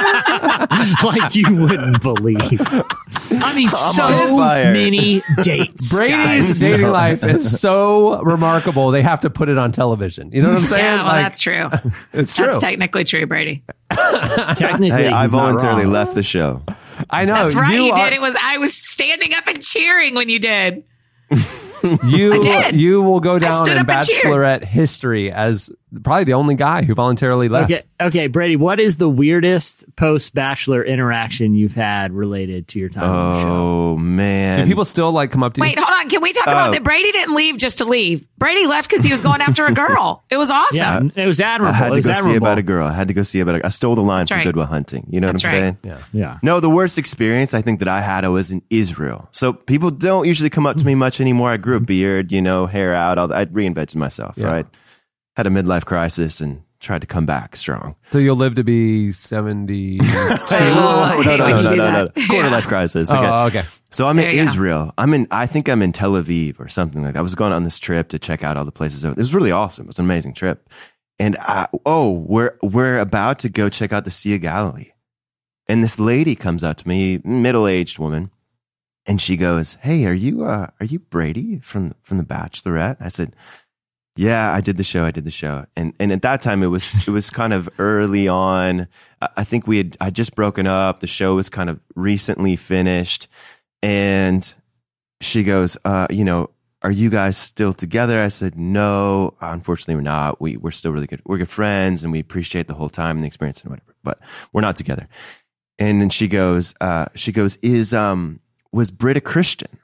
Like you wouldn't believe. I mean, I'm so many dates. Brady's guys. dating no. life is so remarkable. They have to put it on television. You know what I'm saying? Yeah, well, like, that's true. It's true. That's technically true, Brady. Technically, hey, I voluntarily left the show. I know. That's right. You, you did. It was. I was standing up and cheering when you did. You you will go down in Bachelorette history as probably the only guy who voluntarily left. Okay, okay, Brady, what is the weirdest post-Bachelor interaction you've had related to your time oh, on the show? Oh, man. Do people still like come up to you? Wait, hold on. Can we talk oh. about that? Brady didn't leave just to leave. Brady left because he was going after a girl. It was awesome. Yeah, it was admirable. I had to go admirable. see about a girl. I had to go see about a girl. I stole the line That's from right. Good Will Hunting. You know That's what I'm right. saying? Yeah. yeah. No, the worst experience I think that I had I was in Israel. So people don't usually come up to me much anymore. I grew a beard, you know, hair out. All that. I reinvented myself, yeah. right? Had a midlife crisis and tried to come back strong. So you'll live to be seventy. oh, no, no, no, no, no, no. Quarter life crisis. Okay. Oh, okay. So I'm in Israel. Go. I'm in, I think I'm in Tel Aviv or something like that. I was going on this trip to check out all the places. It was really awesome. It was an amazing trip. And I, oh, we're, we're about to go check out the Sea of Galilee. And this lady comes up to me, middle-aged woman. And she goes, "Hey, are you, uh, are you Brady from, from The Bachelorette?" I said, "Yeah, I did the show. I did the show." And and at that time, it was it was kind of early on. I think we had I just broken up. The show was kind of recently finished. And she goes, uh, "You know, are you guys still together? I said, no, unfortunately we're not. We, we're still really good. We're good friends and we appreciate the whole time and the experience and whatever, but we're not together. And then she goes, uh, she goes, is, um, was Britt a Christian?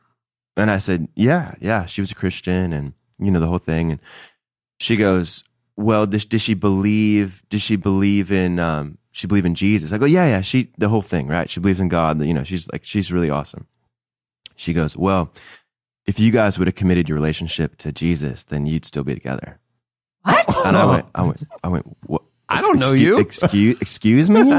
And I said, yeah, yeah, she was a Christian and, you know, the whole thing. And she goes, well, did, did she believe, did she believe in, um, she believed in Jesus? I go, yeah, yeah, she, the whole thing, right? She believes in God, you know, she's like, she's really awesome. She goes, well, if you guys would have committed your relationship to Jesus, then you'd still be together. What? And I went, I went, I went, what? I don't excuse, know you. Excuse, excuse me?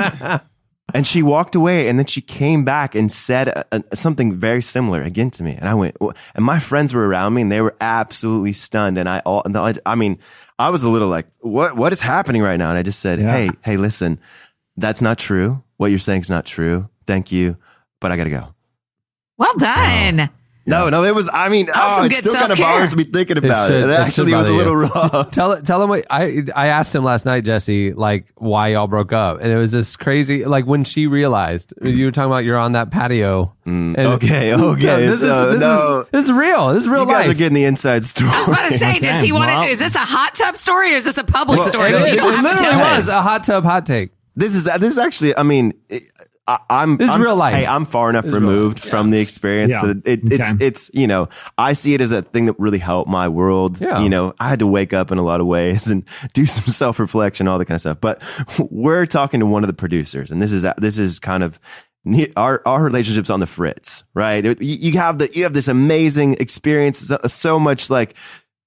And she walked away and then she came back and said a, a, something very similar again to me. And I went, well, and my friends were around me and they were absolutely stunned. And I all, and I, I mean, I was a little like, what, what is happening right now? And I just said, yeah. Hey, hey, listen, that's not true. What you're saying is not true. Thank you. But I got to go. Well done. Wow. No, no, it was, I mean, oh, it still self-care. Kind of bothers me thinking about it. Should, it, it actually was a little you. Rough. Tell, tell him what, I, I asked him last night, Jesse, like why y'all broke up. And it was this crazy, like when she realized, mm. you were talking about you're on that patio. Mm. And, okay, okay. Yeah, this, so, is, this, no. is, this is real. This is real life. You guys life. Are getting the inside story. I was about to say, does he want to, is this a hot tub story or is this a public well, story? It, it, it, it literally was a hot tub hot take. This is, this is actually, I mean... It, I, I'm, this is I'm, real life. Hey, I'm far enough removed yeah. from the experience yeah. that it, it's, okay. it's, you know, I see it as a thing that really helped my world. Yeah. You know, I had to wake up in a lot of ways and do some self-reflection, all that kind of stuff. But we're talking to one of the producers and this is, this is kind of our, our relationship's on the fritz, right? You, you have the, you have this amazing experience, so much like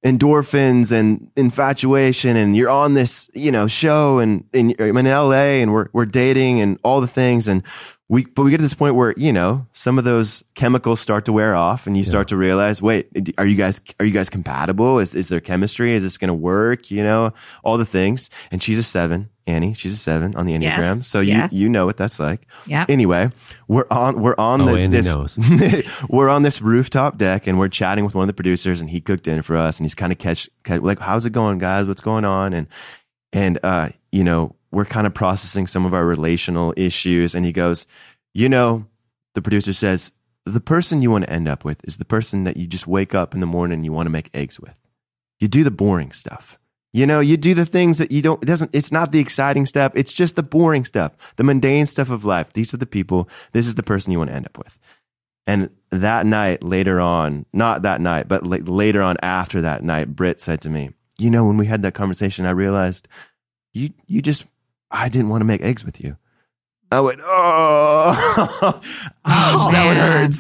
endorphins and infatuation and you're on this, you know, show and, and I'm in L A and we're, we're dating and all the things. And we, but we get to this point where, you know, some of those chemicals start to wear off and you yeah. start to realize, wait, are you guys, are you guys compatible? Is, is there chemistry? Is this going to work? You know, all the things. And she's a seven, Annie, she's a seven on the Enneagram. Yes. So yes. you, you know what that's like. Yeah. Anyway, we're on, we're on oh, the, Andy this, we're on this rooftop deck and we're chatting with one of the producers and he cooked dinner for us and he's kind of catch, catch, like, how's it going guys? What's going on? And, and, uh, you know, we're kind of processing some of our relational issues. And he goes, you know, the producer says, the person you want to end up with is the person that you just wake up in the morning and you want to make eggs with. You do the boring stuff. You know, you do the things that you don't, it doesn't, it's not the exciting stuff. It's just the boring stuff, the mundane stuff of life. These are the people, this is the person you want to end up with. And that night later on, not that night, but like later on after that night, Britt said to me, you know, when we had that conversation, I realized you, you just, I didn't want to make eggs with you. I went, oh, oh that one hurts.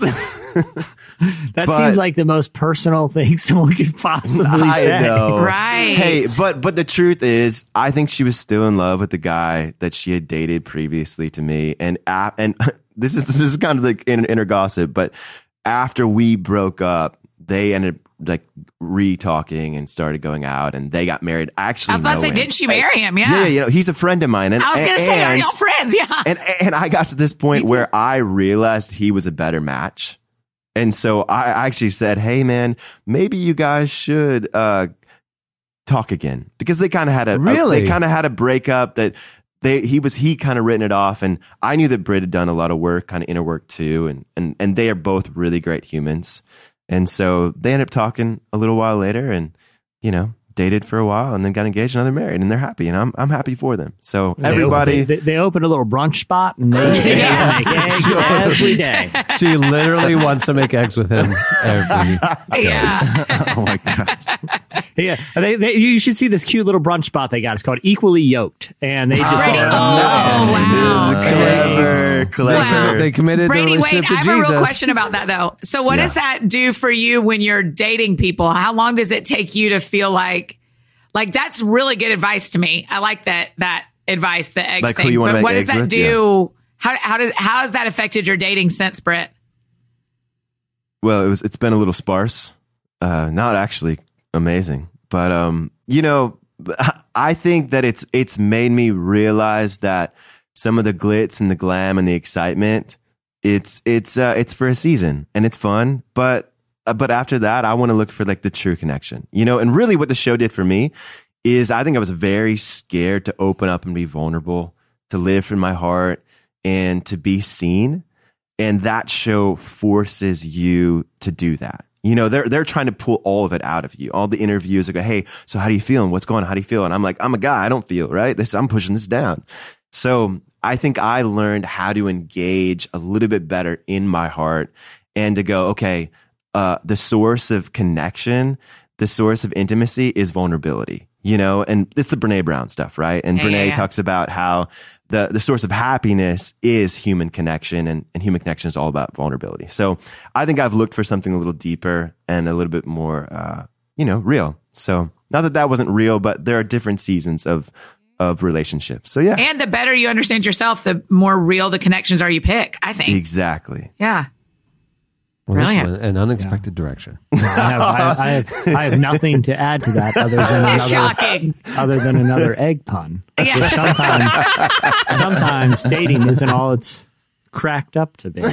That but, seems like the most personal thing someone could possibly I say. Know. Right. Hey, but but the truth is, I think she was still in love with the guy that she had dated previously to me. And uh, and this is this is kind of like inner, inner gossip, but after we broke up, they ended up like re-talking and started going out and they got married. I actually I was about to say, him. Didn't she marry him? Yeah. Yeah, you know, he's a friend of mine. And I was going to say, are y'all friends? Yeah. And, and I got to this point where I realized he was a better match. And so I actually said, hey, man, maybe you guys should uh, talk again because they kind of had a really? they kind of had a breakup that they he was he kind of written it off. And I knew that Britt had done a lot of work, kind of inner work, too. And, and and they are both really great humans. And so they ended up talking a little while later and, you know, dated for a while and then got engaged and now they're married and they're happy and I'm I'm happy for them. So they everybody opened, they, they opened a little brunch spot and they yeah. make eggs every day. She literally wants to make eggs with him every day. Yeah. Oh my gosh. Yeah, they, they, you should see this cute little brunch spot they got. It's called Equally Yoked, and they just oh, oh, wow, wow. clever, clever. Wow. They committed Brady, their relationship wait, to Jesus. I have a real question about that though. So, what yeah. does that do for you when you're dating people? How long does it take you to feel like? Like that's really good advice to me. I like that that advice, the eggs like thing. But what does that with? do? Yeah. How how does how has that affected your dating since, Britt? Well, it was it's been a little sparse. Uh, not actually amazing, but um, you know, I think that it's it's made me realize that some of the glitz and the glam and the excitement, it's it's uh, it's for a season and it's fun, but. But after that, I want to look for like the true connection, you know, and really what the show did for me is I think I was very scared to open up and be vulnerable, to live from my heart and to be seen. And that show forces you to do that. You know, they're they're trying to pull all of it out of you. All the interviews are go, hey, so how do you feel? And what's going on? How do you feel? And I'm like, I'm a guy. I don't feel right. This, I'm pushing this down. So I think I learned how to engage a little bit better in my heart and to go, okay, uh, the source of connection, the source of intimacy is vulnerability. You know, and it's the Brene Brown stuff, right? And yeah, Brene yeah, yeah. talks about how the, the source of happiness is human connection, and, and human connection is all about vulnerability. So I think I've looked for something a little deeper and a little bit more, uh, you know, real. So not that that wasn't real, but there are different seasons of of relationships. So yeah. And the better you understand yourself, the more real the connections are you pick, I think. Exactly. Yeah. Well, this one, an unexpected yeah. direction. I have, I, have, I, have, I have nothing to add to that other than another, shocking. Other than another egg pun. Yeah. Sometimes, sometimes dating isn't all it's cracked up to be. So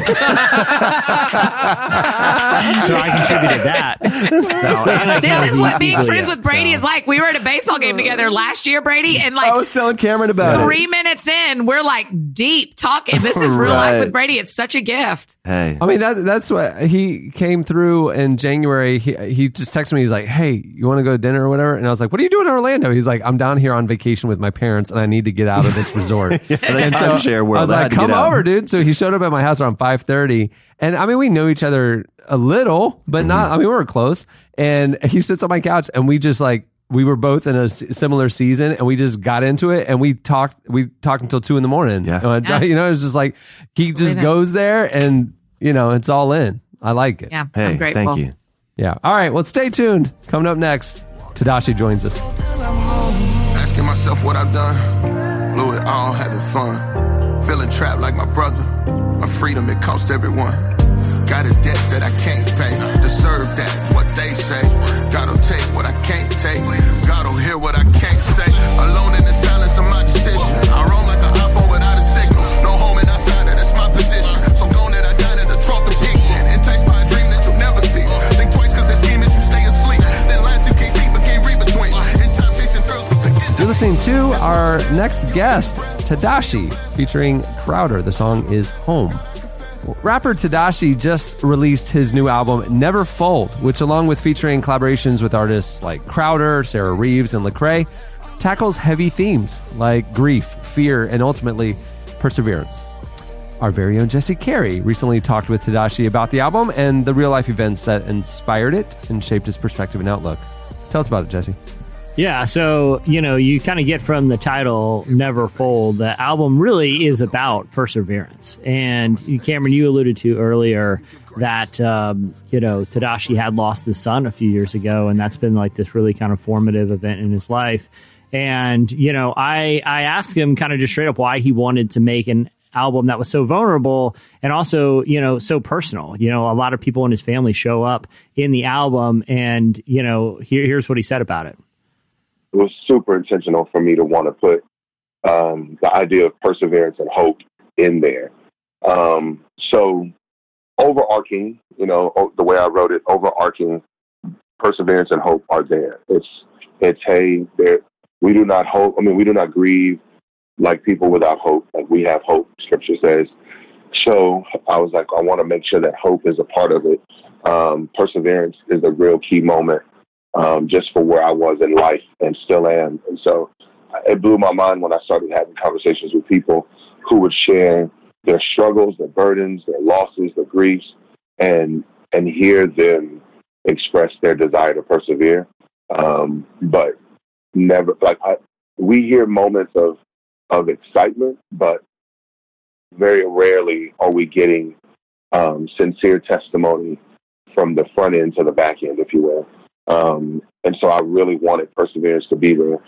I contributed that. So, this is what being friends with Brady so. is like. We were at a baseball game together last year, Brady, and like I was telling Cameron about three it. minutes in, we're like deep talking. This is real right. life with Brady. It's such a gift. Hey, I mean that that's what he came through in January. He he just texted me. He's like, "Hey, you want to go to dinner or whatever?" And I was like, "What are you doing in Orlando?" He's like, "I'm down here on vacation with my parents, and I need to get out of this resort." yeah, and so share world. I was I like, "Come over, out. dude." So he showed up at my house around five thirty, and I mean, we know each other a little, but mm-hmm. not, I mean, we were close, and he sits on my couch, and we just like, we were both in a similar season, and we just got into it, and we talked, we talked until two in the morning, yeah. yeah. you know, it's just like, he just goes there, and you know, it's all in. I like it. Yeah, hey, I'm grateful. Thank you. Yeah. All right. Well, stay tuned. Coming up next, Tedashii joins us. Asking myself what I've done, blew it all, having fun. Feeling trapped like my brother. My freedom, it cost everyone. Got a debt that I can't pay. Deserve that, what they say. God'll take what I can't take. God'll hear what I can't say. Alone in the silence of my decision. I roam like an iPhone without a signal. No home and outsider, that's my position. So gone that I died in the trunk of Dixon. Enticed by a dream that you'll never see. Think twice cause this scheme is you stay asleep. Then lines you can't see but can't read between. In time chasing thrills with the end. You're listening to our next guest, Tedashii featuring Crowder. The song is Home. Rapper Tedashii just released his new album, Never Fold, which along with featuring collaborations with artists like Crowder, Sarah Reeves, and Lecrae, tackles heavy themes like grief, fear, and ultimately perseverance. Our very own Jesse Carey recently talked with Tedashii about the album and the real-life events that inspired it and shaped his perspective and outlook. Tell us about it, Jesse. Yeah, so, you know, you kind of get from the title, Never Fold, the album really is about perseverance. And Cameron, you alluded to earlier that, um, you know, Tedashii had lost his son a few years ago, and that's been like this really kind of formative event in his life. And, you know, I, I asked him kind of just straight up why he wanted to make an album that was so vulnerable and also, you know, so personal. You know, a lot of people in his family show up in the album, and, you know, here, here's what he said about it. It was super intentional for me to want to put um, the idea of perseverance and hope in there. Um, so overarching, you know, the way I wrote it, overarching perseverance and hope are there. It's, it's, hey, there, we do not hope. I mean, we do not grieve like people without hope. Like we have hope, scripture says. So I was like, I want to make sure that hope is a part of it. Um, perseverance is a real key moment. Um, just for where I was in life and still am. And so it blew my mind when I started having conversations with people who would share their struggles, their burdens, their losses, their griefs, and and hear them express their desire to persevere. Um, but never, like, I, we hear moments of, of excitement, but very rarely are we getting um, sincere testimony from the front end to the back end, if you will. Um, and so I really wanted perseverance to be there.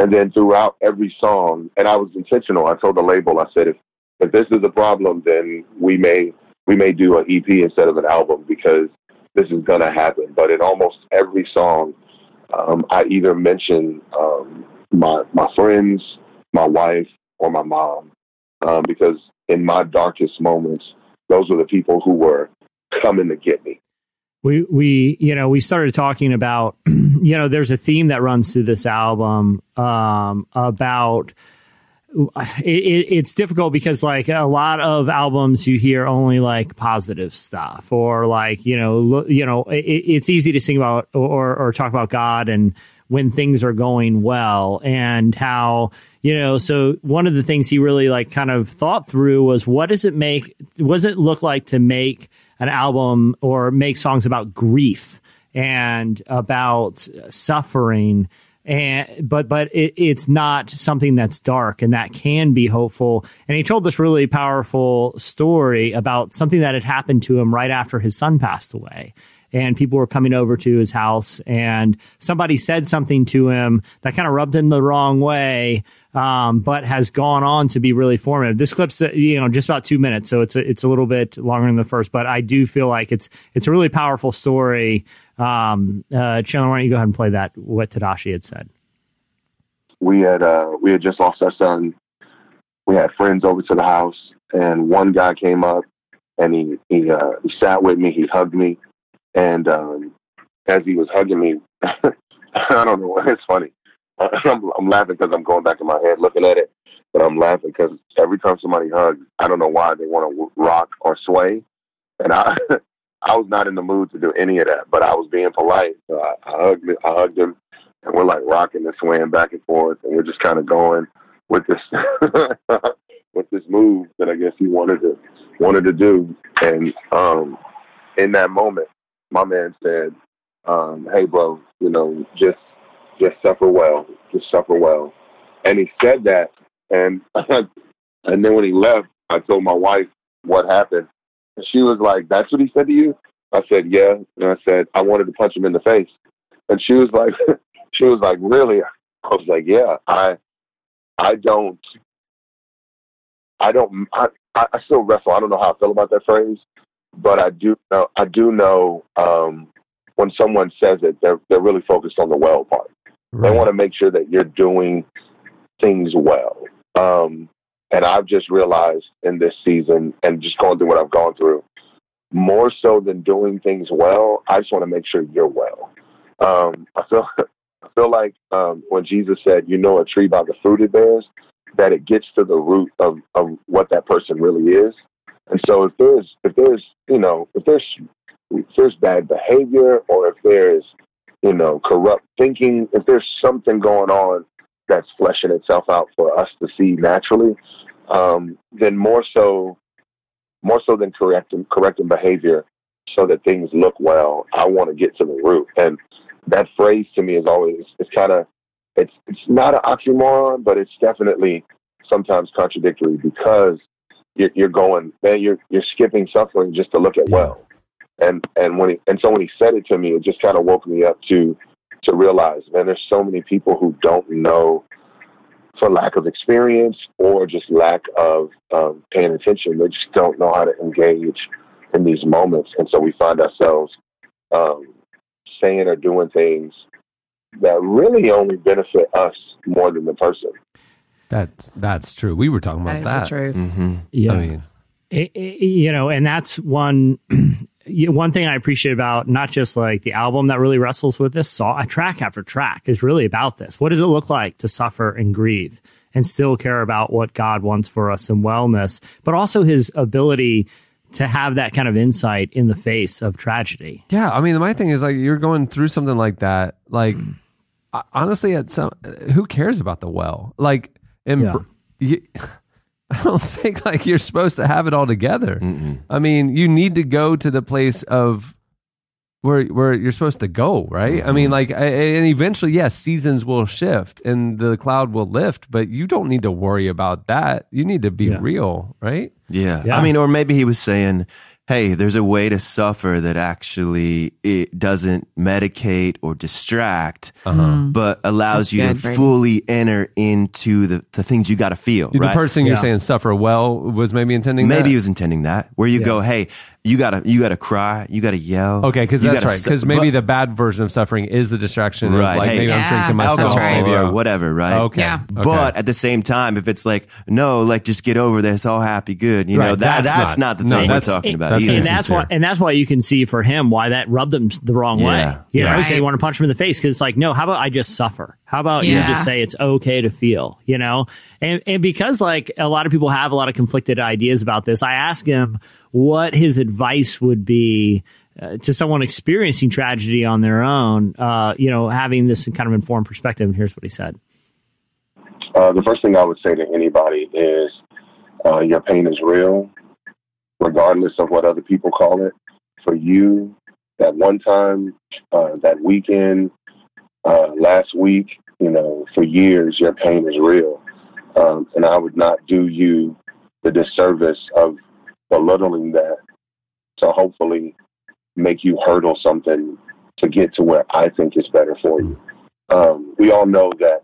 And then throughout every song, and I was intentional, I told the label, I said, if, if this is a problem, then we may, we may do an E P instead of an album because this is going to happen. But in almost every song, um, I either mention, um, my, my friends, my wife, or my mom, um, because in my darkest moments, those were the people who were coming to get me. We, we, you know, we started talking about, you know, there's a theme that runs through this album um, about it, it's difficult because like a lot of albums you hear only like positive stuff or like, you know, you know, it, it's easy to sing about or, or talk about God and when things are going well and how, you know, so one of the things he really like kind of thought through was what does it make, what does it look like to make an album or make songs about grief and about suffering. And but but it, it's not something that's dark and that can be hopeful. And he told this really powerful story about something that had happened to him right after his son passed away. And people were coming over to his house and somebody said something to him that kind of rubbed him the wrong way, um, but has gone on to be really formative. This clip's, you know, just about two minutes. So it's a, it's a little bit longer than the first, but I do feel like it's it's a really powerful story. Um, uh, Chandler, why don't you go ahead and play that, what Tedashii had said. We had, uh, we had just lost our son. We had friends over to the house and one guy came up and he, he, uh, he sat with me. He hugged me. And um, as he was hugging me, I don't know, it's funny. I'm, I'm laughing because I'm going back in my head looking at it, but I'm laughing because every time somebody hugs, I don't know why they want to rock or sway. And I I was not in the mood to do any of that, but I was being polite. So I, I, hugged, I hugged him, and we're like rocking and swaying back and forth, and we're just kind of going with this with this move that I guess he wanted to, wanted to do. And um, in that moment, my man said, um, hey, bro, you know, just just suffer well. Just suffer well. And he said that. And and then when he left, I told my wife what happened. And she was like, that's what he said to you? I said, yeah. And I said, I wanted to punch him in the face. And she was like, she was like, really? I was like, yeah, I I don't, I don't, I, I still wrestle. I don't know how I feel about that phrase. But I do know, I do know um, when someone says it, they're they're really focused on the well part. Right. They want to make sure that you're doing things well. Um, and I've just realized in this season and just going through what I've gone through, more so than doing things well, I just want to make sure you're well. Um, I feel I feel like um, when Jesus said, you know, a tree by the fruit it bears, that it gets to the root of, of what that person really is. And so if there's, if there's, you know, if there's, if there's bad behavior or if there's, you know, corrupt thinking, if there's something going on that's fleshing itself out for us to see naturally, um, then more so, more so than correcting, correcting behavior so that things look well, I want to get to the root. And that phrase to me is always, it's kind of, it's, it's not an oxymoron, but it's definitely sometimes contradictory because you're going, man, you're you're skipping suffering just to look at well. And and when he, and so when he said it to me, it just kind of woke me up to to realize, man, there's so many people who don't know for lack of experience or just lack of um, paying attention. They just don't know how to engage in these moments. And so we find ourselves um, saying or doing things that really only benefit us more than the person. That's that's true. We were talking about that. That's the truth. Mm-hmm. Yeah, I mean, it, it, you know, and that's one one thing I appreciate about not just like the album that really wrestles with this. Saw a track after track is really about this. What does it look like to suffer and grieve and still care about what God wants for us in wellness, but also His ability to have that kind of insight in the face of tragedy. Yeah, I mean, my thing is like you're going through something like that. Like honestly, at some, who cares about the well? Like. And yeah. you, I don't think like you're supposed to have it all together. Mm-mm. I mean, you need to go to the place of where where you're supposed to go, right? Mm-hmm. I mean, like, and eventually, yes, seasons will shift and the cloud will lift, but you don't need to worry about that. You need to be yeah. real, right? Yeah. yeah. I mean, or maybe he was saying, hey, there's a way to suffer that actually it doesn't medicate or distract, uh-huh. but allows That's you good, to Brady. fully enter into the, the things you got to feel. The right? person yeah. you're saying suffer well was maybe intending maybe that. Maybe he was intending that. Where you yeah. go, hey, You gotta, you gotta cry. You gotta yell. Okay, because that's right. Because su- maybe but, the bad version of suffering is the distraction. Right. Of like, hey, maybe yeah, I'm drinking myself right. or, or whatever. Right. Okay. Yeah. But okay. at the same time, if it's like, no, like just get over this, all happy, good. You right. know, that that's, that's not, not the no, thing we're talking it, about. That's either. And that's why, and that's why you can see for him why that rubbed him the wrong yeah. way. You right. know, so you want to punch him in the face because it's like, no, how about I just suffer? How about yeah. you just say it's okay to feel? You know, and and because like a lot of people have a lot of conflicted ideas about this, I asked him what his advice would be uh, to someone experiencing tragedy on their own, uh, you know, having this kind of informed perspective. And here's what he said. Uh, the first thing I would say to anybody is uh, your pain is real, regardless of what other people call it. For you, that one time, uh, that weekend, uh, last week, you know, for years, your pain is real. Um, and I would not do you the disservice of belittling that to hopefully make you hurdle something to get to where I think is better for you. Um, we all know that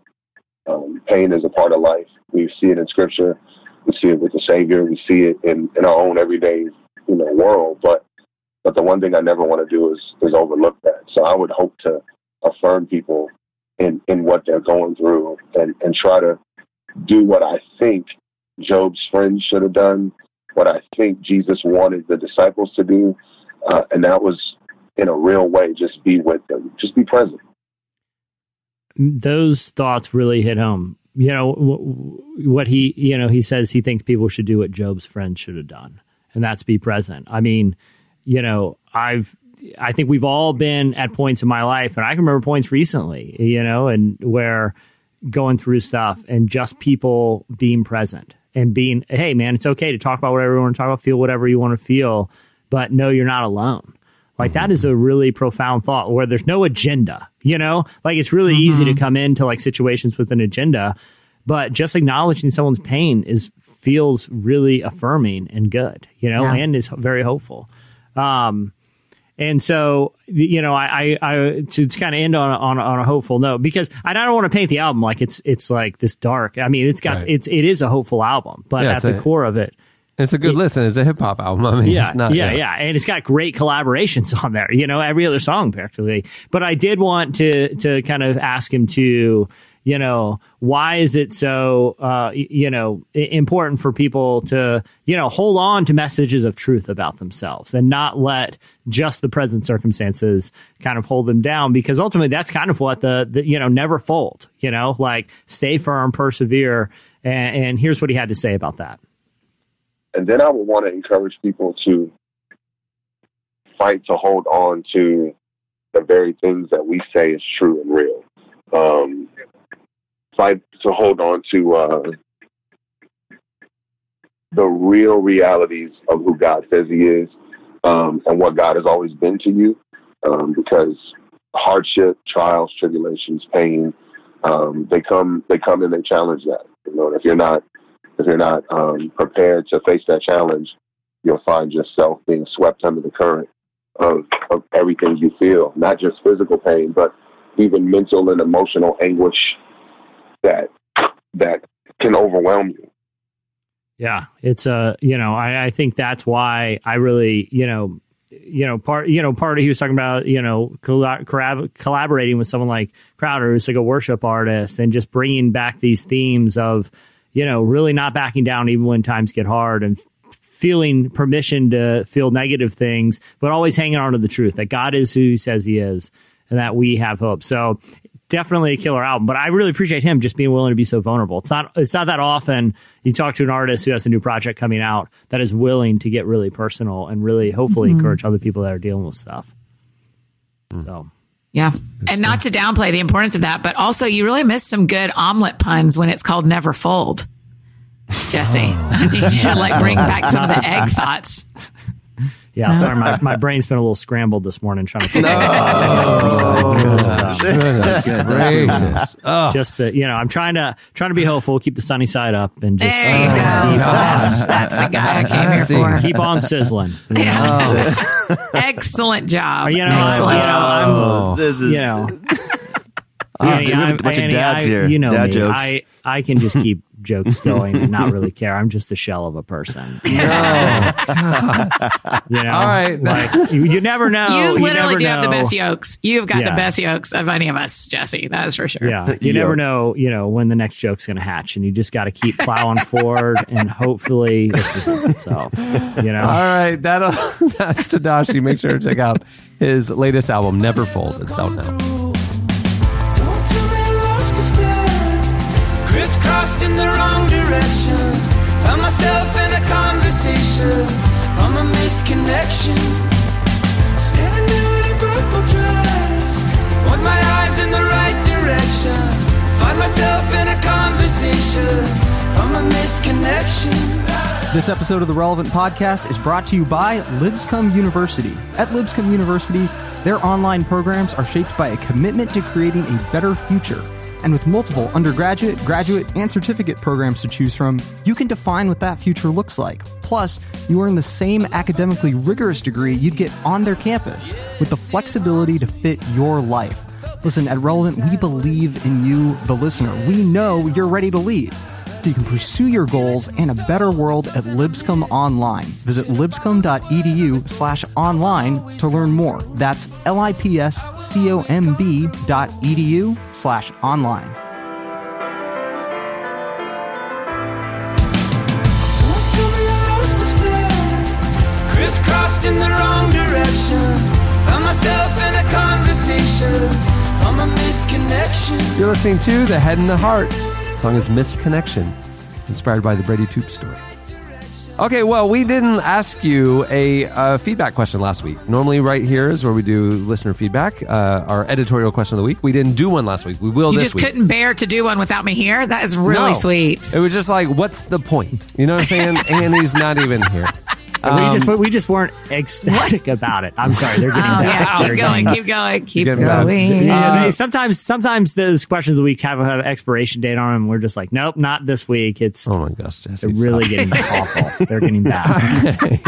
um, pain is a part of life. We see it in Scripture. We see it with the Savior. We see it in, in our own everyday, you know, world. But but the one thing I never want to do is is overlook that. So I would hope to affirm people in, in what they're going through and, and try to do what I think Job's friends should have done, what I think Jesus wanted the disciples to do, uh, and that was, in a real way, just be with them, just be present. Those thoughts really hit home. You know, what he, you know, he says he thinks people should do what Job's friends should have done, and that's be present. I mean, you know, I've, I think we've all been at points in my life, and I can remember points recently, you know, and where going through stuff and just people being present. And being, hey, man, it's okay to talk about whatever you want to talk about, feel whatever you want to feel, but no, you're not alone. Like, mm-hmm. that is a really profound thought where there's no agenda, you know? Like, it's really mm-hmm. easy to come into, like, situations with an agenda, but just acknowledging someone's pain is feels really affirming and good, you know, yeah. and is very hopeful. Um, and so, you know, I, I, I to, to kind of end on, on, on a hopeful note, because I don't want to paint the album like it's, it's like this dark. I mean, it's got, right. it's, it is a hopeful album, but yeah, at the a, core of it, it's a good it, listen. It's a hip hop album. I mean, yeah, it's not, yeah, yeah, yeah. And it's got great collaborations on there, you know, every other song practically. But I did want to, to kind of ask him to, you know, why is it so, uh, you know, important for people to, you know, hold on to messages of truth about themselves and not let just the present circumstances kind of hold them down? Because ultimately that's kind of what the, the you know, never fold, you know, like stay firm, persevere. And, and here's what he had to say about that. And then I would want to encourage people to fight to hold on to the very things that we say is true and real. Um, Fight to hold on to uh, the real realities of who God says He is um, and what God has always been to you, um, because hardship, trials, tribulations, pain, um, they come. They come and they challenge that. You know, and if you're not, if you're not um, prepared to face that challenge, you'll find yourself being swept under the current of, of everything you feel, not just physical pain, but even mental and emotional anguish. That that can overwhelm you. Yeah, it's a uh, you know I, I think that's why I really you know you know part you know part of he was talking about you know collab- collaborating with someone like Crowder, who's like a worship artist, and just bringing back these themes of you know really not backing down even when times get hard and feeling permission to feel negative things, but always hanging on to the truth that God is who He says He is and that we have hope. So. Definitely a killer album, but I really appreciate him just being willing to be so vulnerable. It's not it's not that often you talk to an artist who has a new project coming out that is willing to get really personal and really hopefully mm-hmm. encourage other people that are dealing with stuff. So, yeah. And not to downplay the importance of that, but also you really miss some good omelet puns when it's called Never Fold. Jesse, oh. I need you to like bring back some of the egg thoughts. Yeah, sorry, my, my brain's been a little scrambled this morning trying to figure out. Just that, you know, I'm trying to trying to be hopeful, keep the sunny side up, and just there you oh, go. That's, that's the guy I came here for. Keep on sizzling. Yeah. Oh. Excellent job. You know, Excellent. I'm, you know, I'm, oh, this is. You know, we have, to, we have a bunch Annie, of dads I, here. You know, dad me. jokes. I, I can just keep jokes going and not really care. I'm just the shell of a person. No. You know, all right. Like, you, you never know. You literally you never do know. Have the best yokes. You've got yeah. the best yokes of any of us, Jesse. That is for sure. Yeah. You Yoke. Never know, you know, when the next joke's going to hatch, and you just got to keep plowing forward and hopefully so, you know. All right. That'll, that's Tedashii. Make sure to check out his latest album, Never Fold. It's out now. Crossed in the wrong direction, found myself in a conversation from a missed connection. Standing in a purple dress, want my eyes in the right direction. Find myself in a conversation from a missed connection. This episode of the Relevant Podcast is brought to you by Lipscomb University. At Lipscomb University, their online programs are shaped by a commitment to creating a better future. And with multiple undergraduate, graduate, and certificate programs to choose from, you can define what that future looks like. Plus, you earn the same academically rigorous degree you'd get on their campus, with the flexibility to fit your life. Listen, at Relevant, we believe in you, the listener. We know you're ready to lead, so you can pursue your goals and a better world at Lipscomb Online. Visit lipscomb.edu slash online to learn more. That's L-I-P-S-C-O-M-B dot edu slash online. Don't tell me I lost this land. Crisscrossed in the wrong direction. Found myself in a conversation from a missed connection. You're listening to The Head and the Heart. The song is Missed Connection, inspired by the Brady Toops story. Okay, well, we didn't ask you a, a feedback question last week. Normally right here is where we do listener feedback, uh, our editorial question of the week. We didn't do one last week. We will you this week. You just couldn't bear to do one without me here? That is really no. sweet. It was just like, what's the point? You know what I'm saying? And he's not even here. Um, we, just, we just weren't ecstatic what? about it. I'm sorry, they're getting oh, bad. Yeah, keep going, keep going, keep going, keep going. Uh, yeah, sometimes sometimes those questions of the week have an expiration date on them, and we're just like, nope, not this week. It's Oh my gosh, Jesse, they're really getting awful. They're getting bad.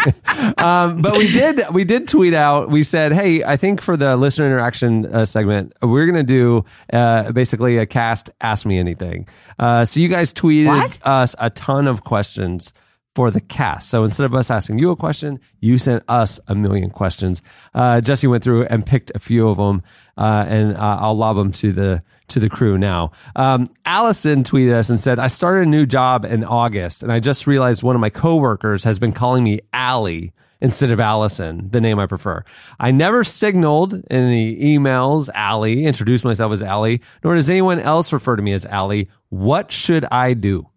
um, but we did we did tweet out, we said, hey, I think for the listener interaction uh, segment, we're going to do uh, basically a cast Ask Me Anything. Uh, so you guys tweeted what? us a ton of questions for the cast. So instead of us asking you a question, you sent us a million questions. Uh, Jesse went through and picked a few of them, uh, and uh, I'll lob them to the to the crew now. Um, Allison tweeted us and said, I started a new job in August, and I just realized one of my coworkers has been calling me Allie instead of Allison, the name I prefer. I never signaled in any emails Allie, introduced myself as Allie, nor does anyone else refer to me as Allie. What should I do?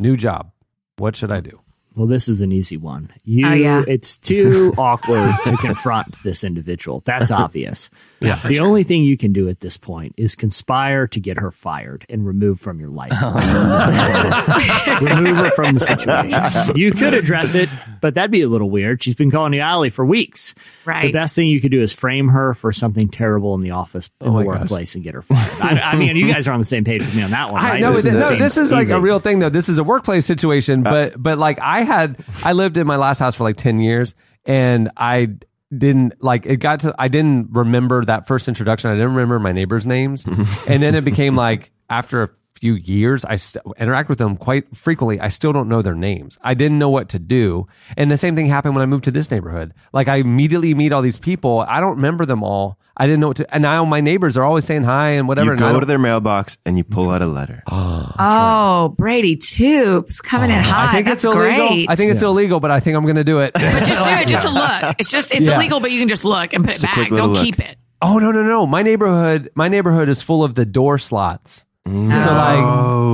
New job. What should I do? Well, this is an easy one. You, oh, yeah. It's too awkward to confront this individual. That's obvious. Yeah, the sure. only thing you can do at this point is conspire to get her fired and removed from your life. Oh. Remove her from the situation. You could address it, but that'd be a little weird. She's been calling you Allie for weeks. Right. The best thing you could do is frame her for something terrible in the office, in oh the workplace, gosh. and get her fired. I, I mean, you guys are on the same page with me on that one, right? I know, this is, no, this is like easy. a real thing, though. This is a workplace situation, but but like I had, I lived in my last house for like ten years, and I didn't like it got to I didn't remember that first introduction. I didn't remember my neighbors' names. And then it became like after a few years, I st- interact with them quite frequently. I still don't know their names. I didn't know what to do. And the same thing happened when I moved to this neighborhood. Like I immediately meet all these people. I don't remember them all. I didn't know what to, and now my neighbors are always saying hi and whatever. You and go to their mailbox and you pull out a letter. Oh, oh right. Brady Toops coming oh, in hot. I think that's it's illegal. Great. I think it's yeah. illegal, but I think I'm going to do it. But just do it just to look. It's just, it's yeah. illegal, but you can just look and put just it back. Don't look. keep it. Oh, no, no, no. My neighborhood, my neighborhood is full of the door slots. No. So like,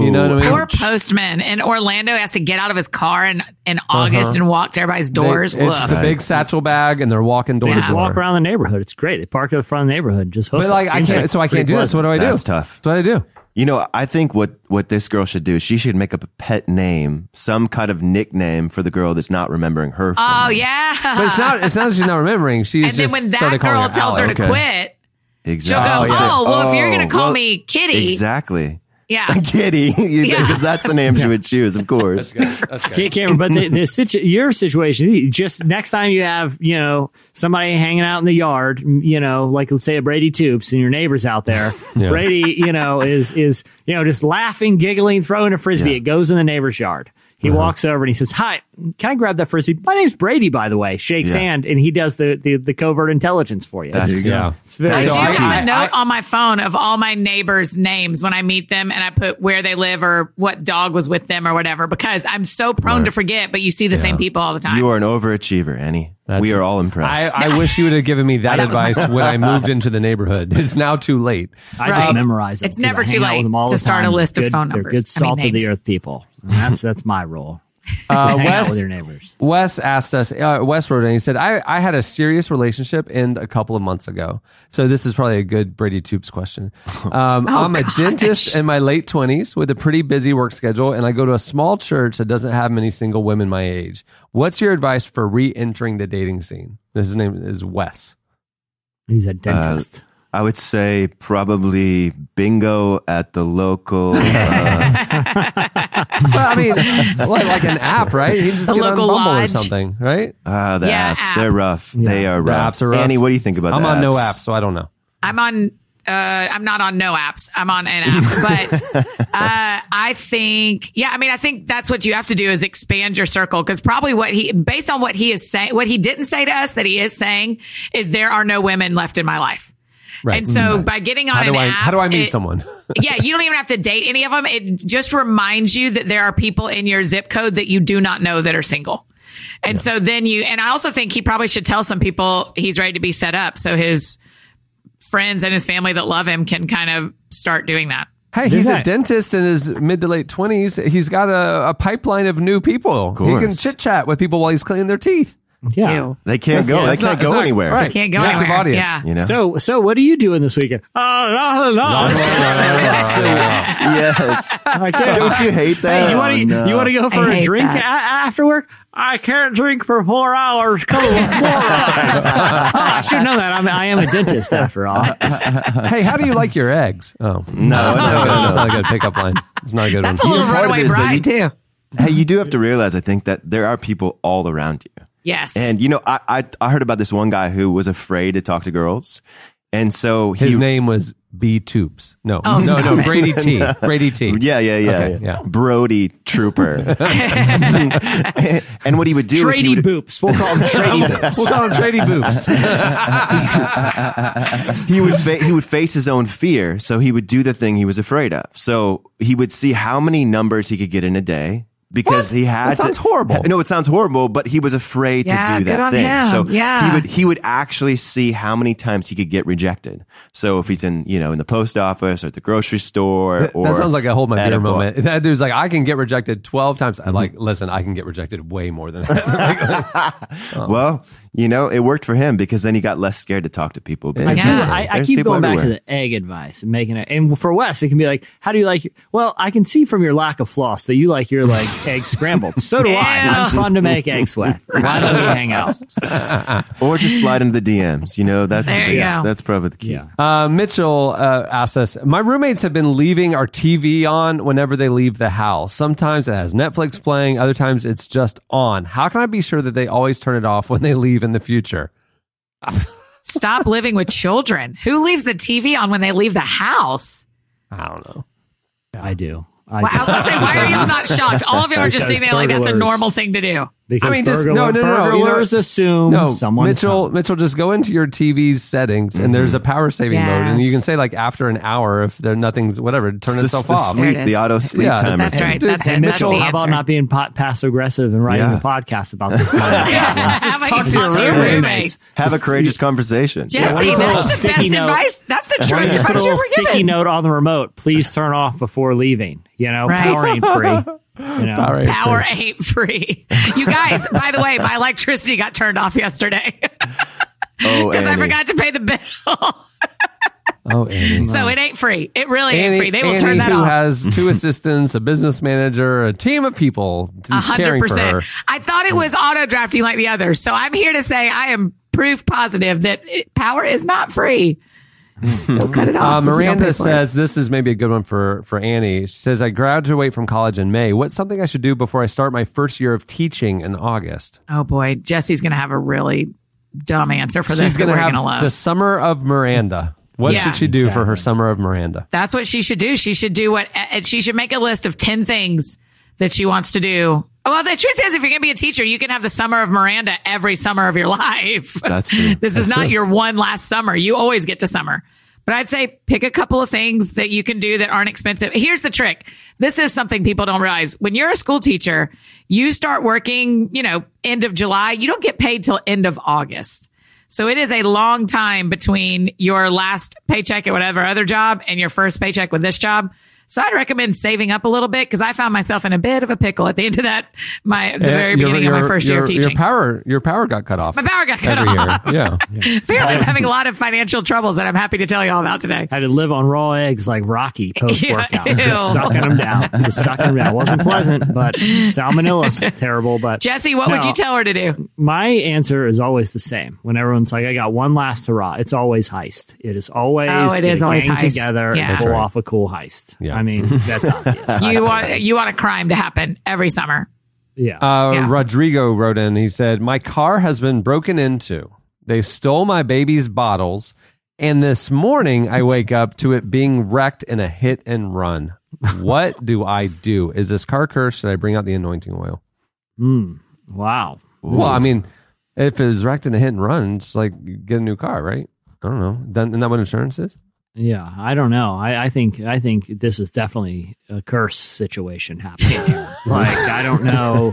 you know what I mean? Poor postman in Orlando has to get out of his car in, in August uh-huh. and walk to everybody's doors. They, it's Woof. the big satchel bag, and they're walking doors. They just door. walk around the neighborhood. It's great. They park in the front of the neighborhood. And just hook but like I can't, like so I can't do pleasant. this. What do I do? That's tough. That's what I do. You know, I think what, what this girl should do is she should make up a pet name, some kind of nickname for the girl that's not remembering her. Oh name. yeah, but it's not. It's not that she's not remembering. She's and just then when that girl tells her, her to okay. quit. Exactly. She'll go, oh, yeah. oh, well, oh, if you're going to call well, me Kitty. Exactly. Yeah. Kitty. You yeah. Because that's the name she would choose, of course. That's good. That's good. Cameron, but the, the situ- your situation, just next time you have, you know, somebody hanging out in the yard, you know, like let's say a Brady Toops and your neighbor's out there. Yeah. Brady, you know, is, is, you know, just laughing, giggling, throwing a Frisbee. Yeah. It goes in the neighbor's yard. He uh-huh. walks over and he says, "Hi, can I grab that Frisbee? My name's Brady, by the way." Shakes yeah. hand, and he does the, the, the covert intelligence for you. That's, That's, yeah. It's very so I do have a note I, on my phone of all my neighbors' names when I meet them, and I put where they live or what dog was with them or whatever, because I'm so prone right. to forget, but you see the yeah. same people all the time. You are an overachiever, Annie. That's, we are all impressed. I, I wish you would have given me that, that advice when I moved into the neighborhood. It's now too late. I right. just memorize them. It's never too late to start a list good, of phone numbers. They're good salt I mean, of the earth people. And that's that's my role. Uh, Wes, with your neighbors. Wes asked us, uh, Wes wrote in, he said, I, I had a serious relationship end a couple of months ago. So this is probably a good Brady Toops question. Um, oh, I'm a gosh. dentist in my late twenties with a pretty busy work schedule, and I go to a small church that doesn't have many single women my age. What's your advice for re-entering the dating scene? His name is Wes. He's a dentist. Uh, I would say probably bingo at the local. Uh, well, I mean, like, like an app, right? You can just the get on Bumble lodge. or something, right? Ah, uh, the yeah, apps. App. They're rough. Yeah. They are rough. The apps are rough. Annie, what do you think about that? I'm on apps? no apps, so I don't know. I'm on, uh, I'm not on no apps. I'm on an app. But uh, I think, yeah, I mean, I think that's what you have to do is expand your circle. Because probably what he, based on what he is saying, what he didn't say to us that he is saying is there are no women left in my life. Right. And so right. by getting on how an I, app, how do I meet it, someone? yeah, you don't even have to date any of them. It just reminds you that there are people in your zip code that you do not know that are single. And yeah. so then you, and I also think he probably should tell some people he's ready to be set up. So his friends and his family that love him can kind of start doing that. Hey, he's a dentist in his mid to late twenties. He's got a, a pipeline of new people. He can chit chat with people while he's cleaning their teeth. Yeah, Ew. they can't go. They can't go anywhere. They can't go anywhere. Yeah. You know? So, so what are you doing this weekend? Oh, la, la, la. Yes. Don't you hate that? Hey, you want to oh, no. you want to go for I a drink a- after work? I can't drink for four hours. Come on, four hours. Oh, I should know that. I'm, I am a dentist after all. Hey, how do you like your eggs? Oh no, that's not a good pickup line. It's not a good. That's one. a little runaway bride too. Hey, you do have to realize, I think, that there are people all around you. Yes. And, you know, I, I I heard about this one guy who was afraid to talk to girls. And so he, his name was B Toops. No, oh, no, no, Brady T. Brady T. Yeah, yeah, yeah. Okay, yeah. Brody Trooper. and, and what he would do Trady is he would, Boops. We'll call him Trady Boops. We'll call him Trady Boops. he would fa- he would face his own fear, so he would do the thing he was afraid of. So he would see how many numbers he could get in a day. Because what? he had that sounds to, horrible. No, it sounds horrible, but he was afraid yeah, to do that thing. Him. So yeah. he would he would actually see how many times he could get rejected. So if he's in, you know, in the post office or at the grocery store that, or that sounds like a hold my beer moment. That dude's like, I can get rejected twelve times. I'm like, listen, I can get rejected way more than that. like, oh. Well, you know, it worked for him because then he got less scared to talk to people. Yeah. I, I keep people going back everywhere. to the egg advice and making it. And for Wes, it can be like, how do you like? Your, well, I can see from your lack of floss that you like your like egg scrambled. So do Ew. I. I'm fun to make eggs with. Why don't we hang out? Or just slide into the D Ms. You know, that's there the biggest. That's probably the key. Yeah. Uh, Mitchell uh, asked us, my roommates have been leaving our T V on whenever they leave the house. Sometimes it has Netflix playing. Other times it's just on. How can I be sure that they always turn it off when they leave in the future? Stop living with children. Who leaves the T V on when they leave the house? I don't know. I do. I, well, I was gonna say, why are you not shocked? All of you are just seeing that like that's a normal thing to do. Because I mean, just burglar, no, no, no. Burglars you know, assume no, someone. Mitchell, home. Mitchell, just go into your T V's settings, mm-hmm. and there's a power saving yes. mode, and you can say like after an hour if there nothing's whatever, turn it's itself the off. Sleep, it the auto sleep yeah, timer. That's right. That's hey, it. Mitchell, that's how about not being passive aggressive and writing yeah. a podcast about this? yeah. Yeah. Just talk, talk to your roommates. roommates. Have a courageous conversation. Jesse, yeah. that's the best advice. That's the truest advice you ever given. Sticky note on the remote. Please turn off before leaving. You know, power ain't free. You know, power, ain't, power free. ain't free. You guys, by the way, my electricity got turned off yesterday because oh, I forgot to pay the bill. oh, Annie. So it ain't free. It really Annie, ain't free. They will Annie, turn that who off. Who has two assistants, a business manager, a team of people caring for her. I thought it was auto drafting like the others. So I'm here to say I am proof positive that it, power is not free. We'll cut it off. Uh, Miranda says, this is maybe a good one for, for Annie. She says, I graduate from college in May. What's something I should do before I start my first year of teaching in August? Oh, boy. Jesse's going to have a really dumb answer for this. She's going to have gonna the summer of Miranda. What yeah, should she do exactly. for her summer of Miranda? That's what she should do. She should do what she should make a list of ten things that she wants to do. Well, the truth is, if you're going to be a teacher, you can have the summer of Miranda every summer of your life. That's true. This That's is not true. Your one last summer. You always get to summer. But I'd say pick a couple of things that you can do that aren't expensive. Here's the trick. This is something people don't realize. When you're a school teacher, you start working, you know, end of July. You don't get paid till end of August. So it is a long time between your last paycheck at whatever other job and your first paycheck with this job. So I'd recommend saving up a little bit, because I found myself in a bit of a pickle at the end of that, my the very your, beginning your, of my first your, year of teaching. Your power, your power got cut off. My power got cut every off. Year. Yeah. yeah. Apparently I'm having a lot of financial troubles that I'm happy to tell you all about today. I had to live on raw eggs like Rocky post-workout. Yeah, just sucking them down. Just sucking them down. It wasn't pleasant, but salmonella's terrible. But Jesse, what no, would you tell her to do? My answer is always the same. When everyone's like, I got one last hurrah, it's always heist. It is always oh, it is always heist. Together yeah. and pull right. off a cool heist. Yeah. I mean, that's obvious. you want you want a crime to happen every summer. Yeah. Uh, yeah. Rodrigo wrote in. He said, "My car has been broken into. They stole my baby's bottles, and this morning I wake up to it being wrecked in a hit and run. What do I do? Is this car cursed? Should I bring out the anointing oil?" Mm, wow. Well, is- I mean, if it was wrecked in a hit and run, it's like get a new car, right? I don't know. Isn't that what insurance is? Yeah, I don't know. I, I think I think this is definitely a curse situation happening here. Like, I don't know.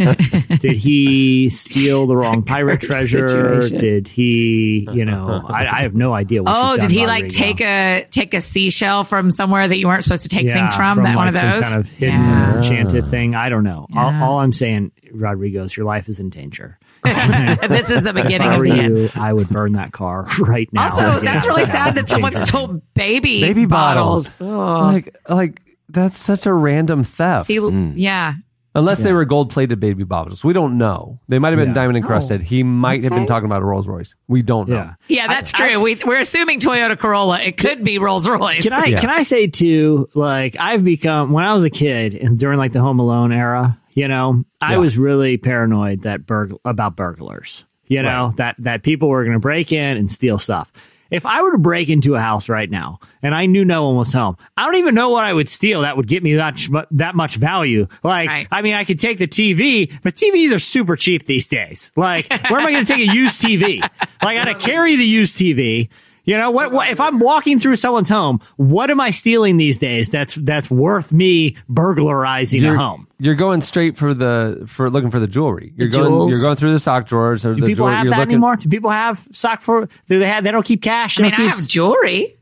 Did he steal the wrong pirate treasure? Situation. Did he, you know, I, I have no idea what Oh, did he like right take now. a take a seashell from somewhere that you weren't supposed to take yeah, things from? from that like one of those? Some kind of hidden yeah. enchanted thing. I don't know. Yeah. All, all I'm saying, Rodrigo, is your life is in danger. This is the beginning if I were of the you, end. I would burn that car right now. Also, yeah. that's really sad that someone stole baby baby bottles. bottles. Like, like that's such a random theft. See, mm. Yeah, unless yeah. they were gold plated baby bottles, we don't know. They might have been yeah. diamond encrusted. Oh. He might okay. have been talking about a Rolls Royce. We don't know. Yeah, yeah that's I, true. I, we we're assuming Toyota Corolla. It could be Rolls Royce. Can I yeah. can I say too? Like I've become when I was a kid and during like the Home Alone era. You know, I yeah. was really paranoid that burg- about burglars, you know, right. that that people were going to break in and steal stuff. If I were to break into a house right now and I knew no one was home, I don't even know what I would steal that would get me that, sh- that much value. Like, right. I mean, I could take the T V, but T Vs are super cheap these days. Like, where am I going to take a used T V? Like, I got to carry the used T V. You know what, what? If I'm walking through someone's home, what am I stealing these days? That's that's worth me burglarizing you're, a home. You're going straight for the for looking for the jewelry. You're the going jewels. You're going through the sock drawers or do the people jewelry. Have you're that looking, anymore? Do people have sock for? Do they have? They don't keep cash. I mean, keep, I have jewelry.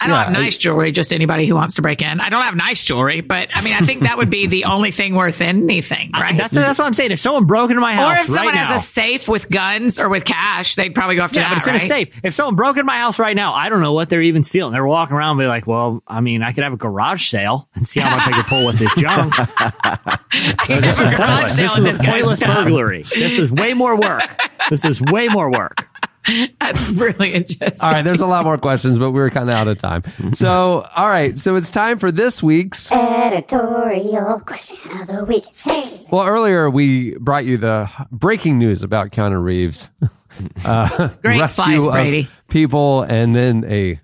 I don't yeah, have nice jewelry. Just anybody who wants to break in. I don't have nice jewelry, but I mean, I think that would be the only thing worth anything, right? I, that's that's what I'm saying. If someone broke into my house, or if right someone now, has a safe with guns or with cash, they'd probably go after yeah, that. But it's right? in a safe. If someone broke into my house right now, I don't know what they're even stealing. They're walking around and be like, "Well, I mean, I could have a garage sale and see how much I could pull with this junk." I could have a garage sale with this pointless burglary. This is way more work. This is way more work. That's really interesting. All right, there's a lot more questions, but we were kind of out of time. So, all right, so it's time for this week's editorial question of the week. Hey. Well, earlier we brought you the breaking news about Keanu Reeves. Uh, Great slice, Brady. People, and then a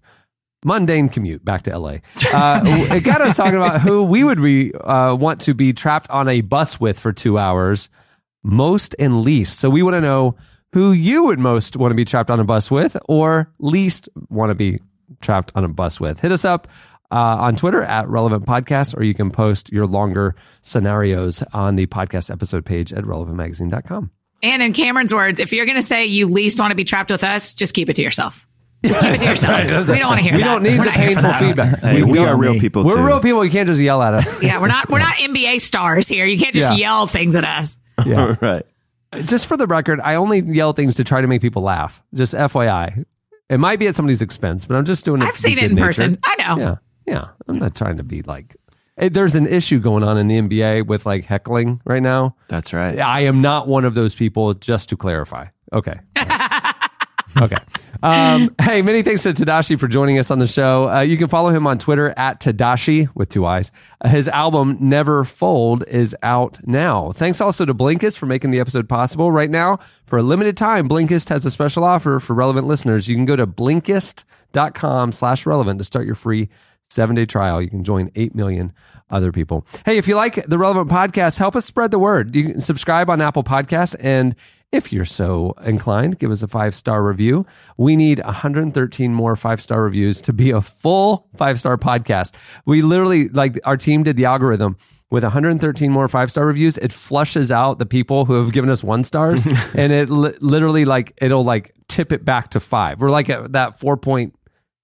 mundane commute back to L A. Uh, it got us talking about who we would re, uh, want to be trapped on a bus with for two hours, most and least. So we want to know who you would most want to be trapped on a bus with or least want to be trapped on a bus with. Hit us up uh, on Twitter at Relevant Podcast, or you can post your longer scenarios on the podcast episode page at relevant magazine dot com. And in Cameron's words, if you're going to say you least want to be trapped with us, just keep it to yourself. Just keep it to yourself. Right, we don't want to hear. We that. Don't need we're the painful feedback. Hey, we, we are real need. people. We're too. real people. You can't just yell at us. Yeah, we're not. We're not N B A stars here. You can't just yeah. yell things at us. Yeah, right. Just for the record, I only yell things to try to make people laugh. Just F Y I. It might be at somebody's expense, but I'm just doing it. I've seen it in nature. person. I know. Yeah. Yeah. I'm not trying to be like, there's an issue going on in the N B A with like heckling right now. That's right. I am not one of those people, just to clarify. Okay. Okay. Um, hey, many thanks to Tedashii for joining us on the show. Uh, you can follow him on Twitter at Tedashii with two eyes. Uh, his album Never Fold is out now. Thanks also to Blinkist for making the episode possible. Right now, for a limited time, Blinkist has a special offer for relevant listeners. You can go to blinkist dot com slash relevant to start your free seven-day trial. You can join eight million other people. Hey, if you like The Relevant Podcast, help us spread the word. You can subscribe on Apple Podcasts, and if you're so inclined, give us a five-star review. We need one hundred thirteen more five-star reviews to be a full five-star podcast. We literally, like, our team did the algorithm. With one hundred thirteen more five-star reviews, it flushes out the people who have given us one stars, and it li- literally, like, it'll, like, tip it back to five. We're, like, at that four point,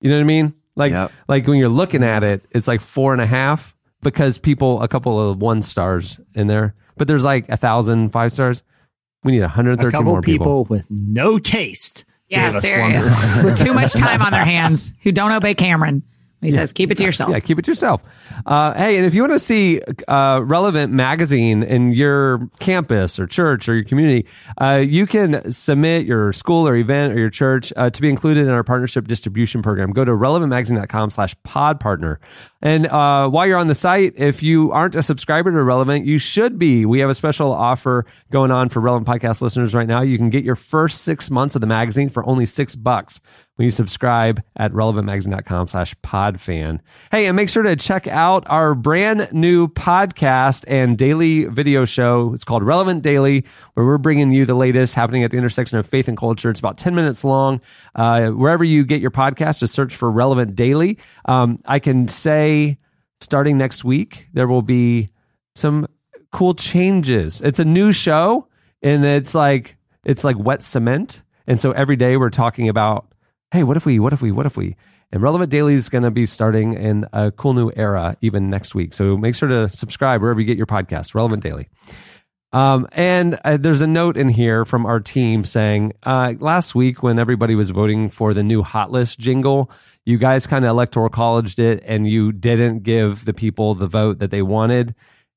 you know what I mean? Like, yep. like when you're looking at it, it's, like, four and a half, because people, a couple of one stars in there. But there's, like, a thousand five stars. We need one hundred thirteen more people. A couple people with no taste. Yeah, serious. With too much time on their hands, who don't obey Cameron. He yeah. says, keep it to yourself. Yeah, keep it to yourself. Uh, hey, and if you want to see uh, Relevant Magazine in your campus or church or your community, uh, you can submit your school or event or your church uh, to be included in our partnership distribution program. Go to relevant magazine dot com slash pod partner. And uh, while you're on the site, if you aren't a subscriber to Relevant, you should be. We have a special offer going on for Relevant Podcast listeners right now. You can get your first six months of the magazine for only six bucks. When you subscribe at relevant magazine dot com slash pod fan. Hey, and make sure to check out our brand new podcast and daily video show. It's called Relevant Daily, where we're bringing you the latest happening at the intersection of faith and culture. It's about ten minutes long. Uh, wherever you get your podcast, just search for Relevant Daily. Um, I can say starting next week, there will be some cool changes. It's a new show, and it's like, it's like wet cement. And so every day we're talking about, hey, what if we, what if we, what if we? And Relevant Daily is going to be starting in a cool new era even next week. So make sure to subscribe wherever you get your podcast, Relevant Daily. Um, and uh, there's a note in here from our team saying, uh, last week when everybody was voting for the new Hot List jingle, you guys kind of electoral colleged it and you didn't give the people the vote that they wanted.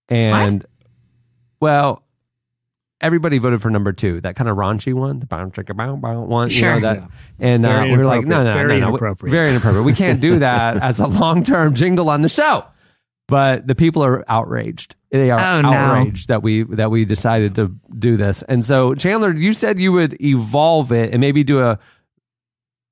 And, what? well... everybody voted for number two, that kind of raunchy one, the bound chicka bound bound one, you sure. know that, yeah. and uh, we were like, no, no, very no, no, inappropriate. very inappropriate. We can't do that as a long-term jingle on the show. But the people are outraged. They are oh, outraged no. that we that we decided to do this. And so, Chandler, you said you would evolve it and maybe do a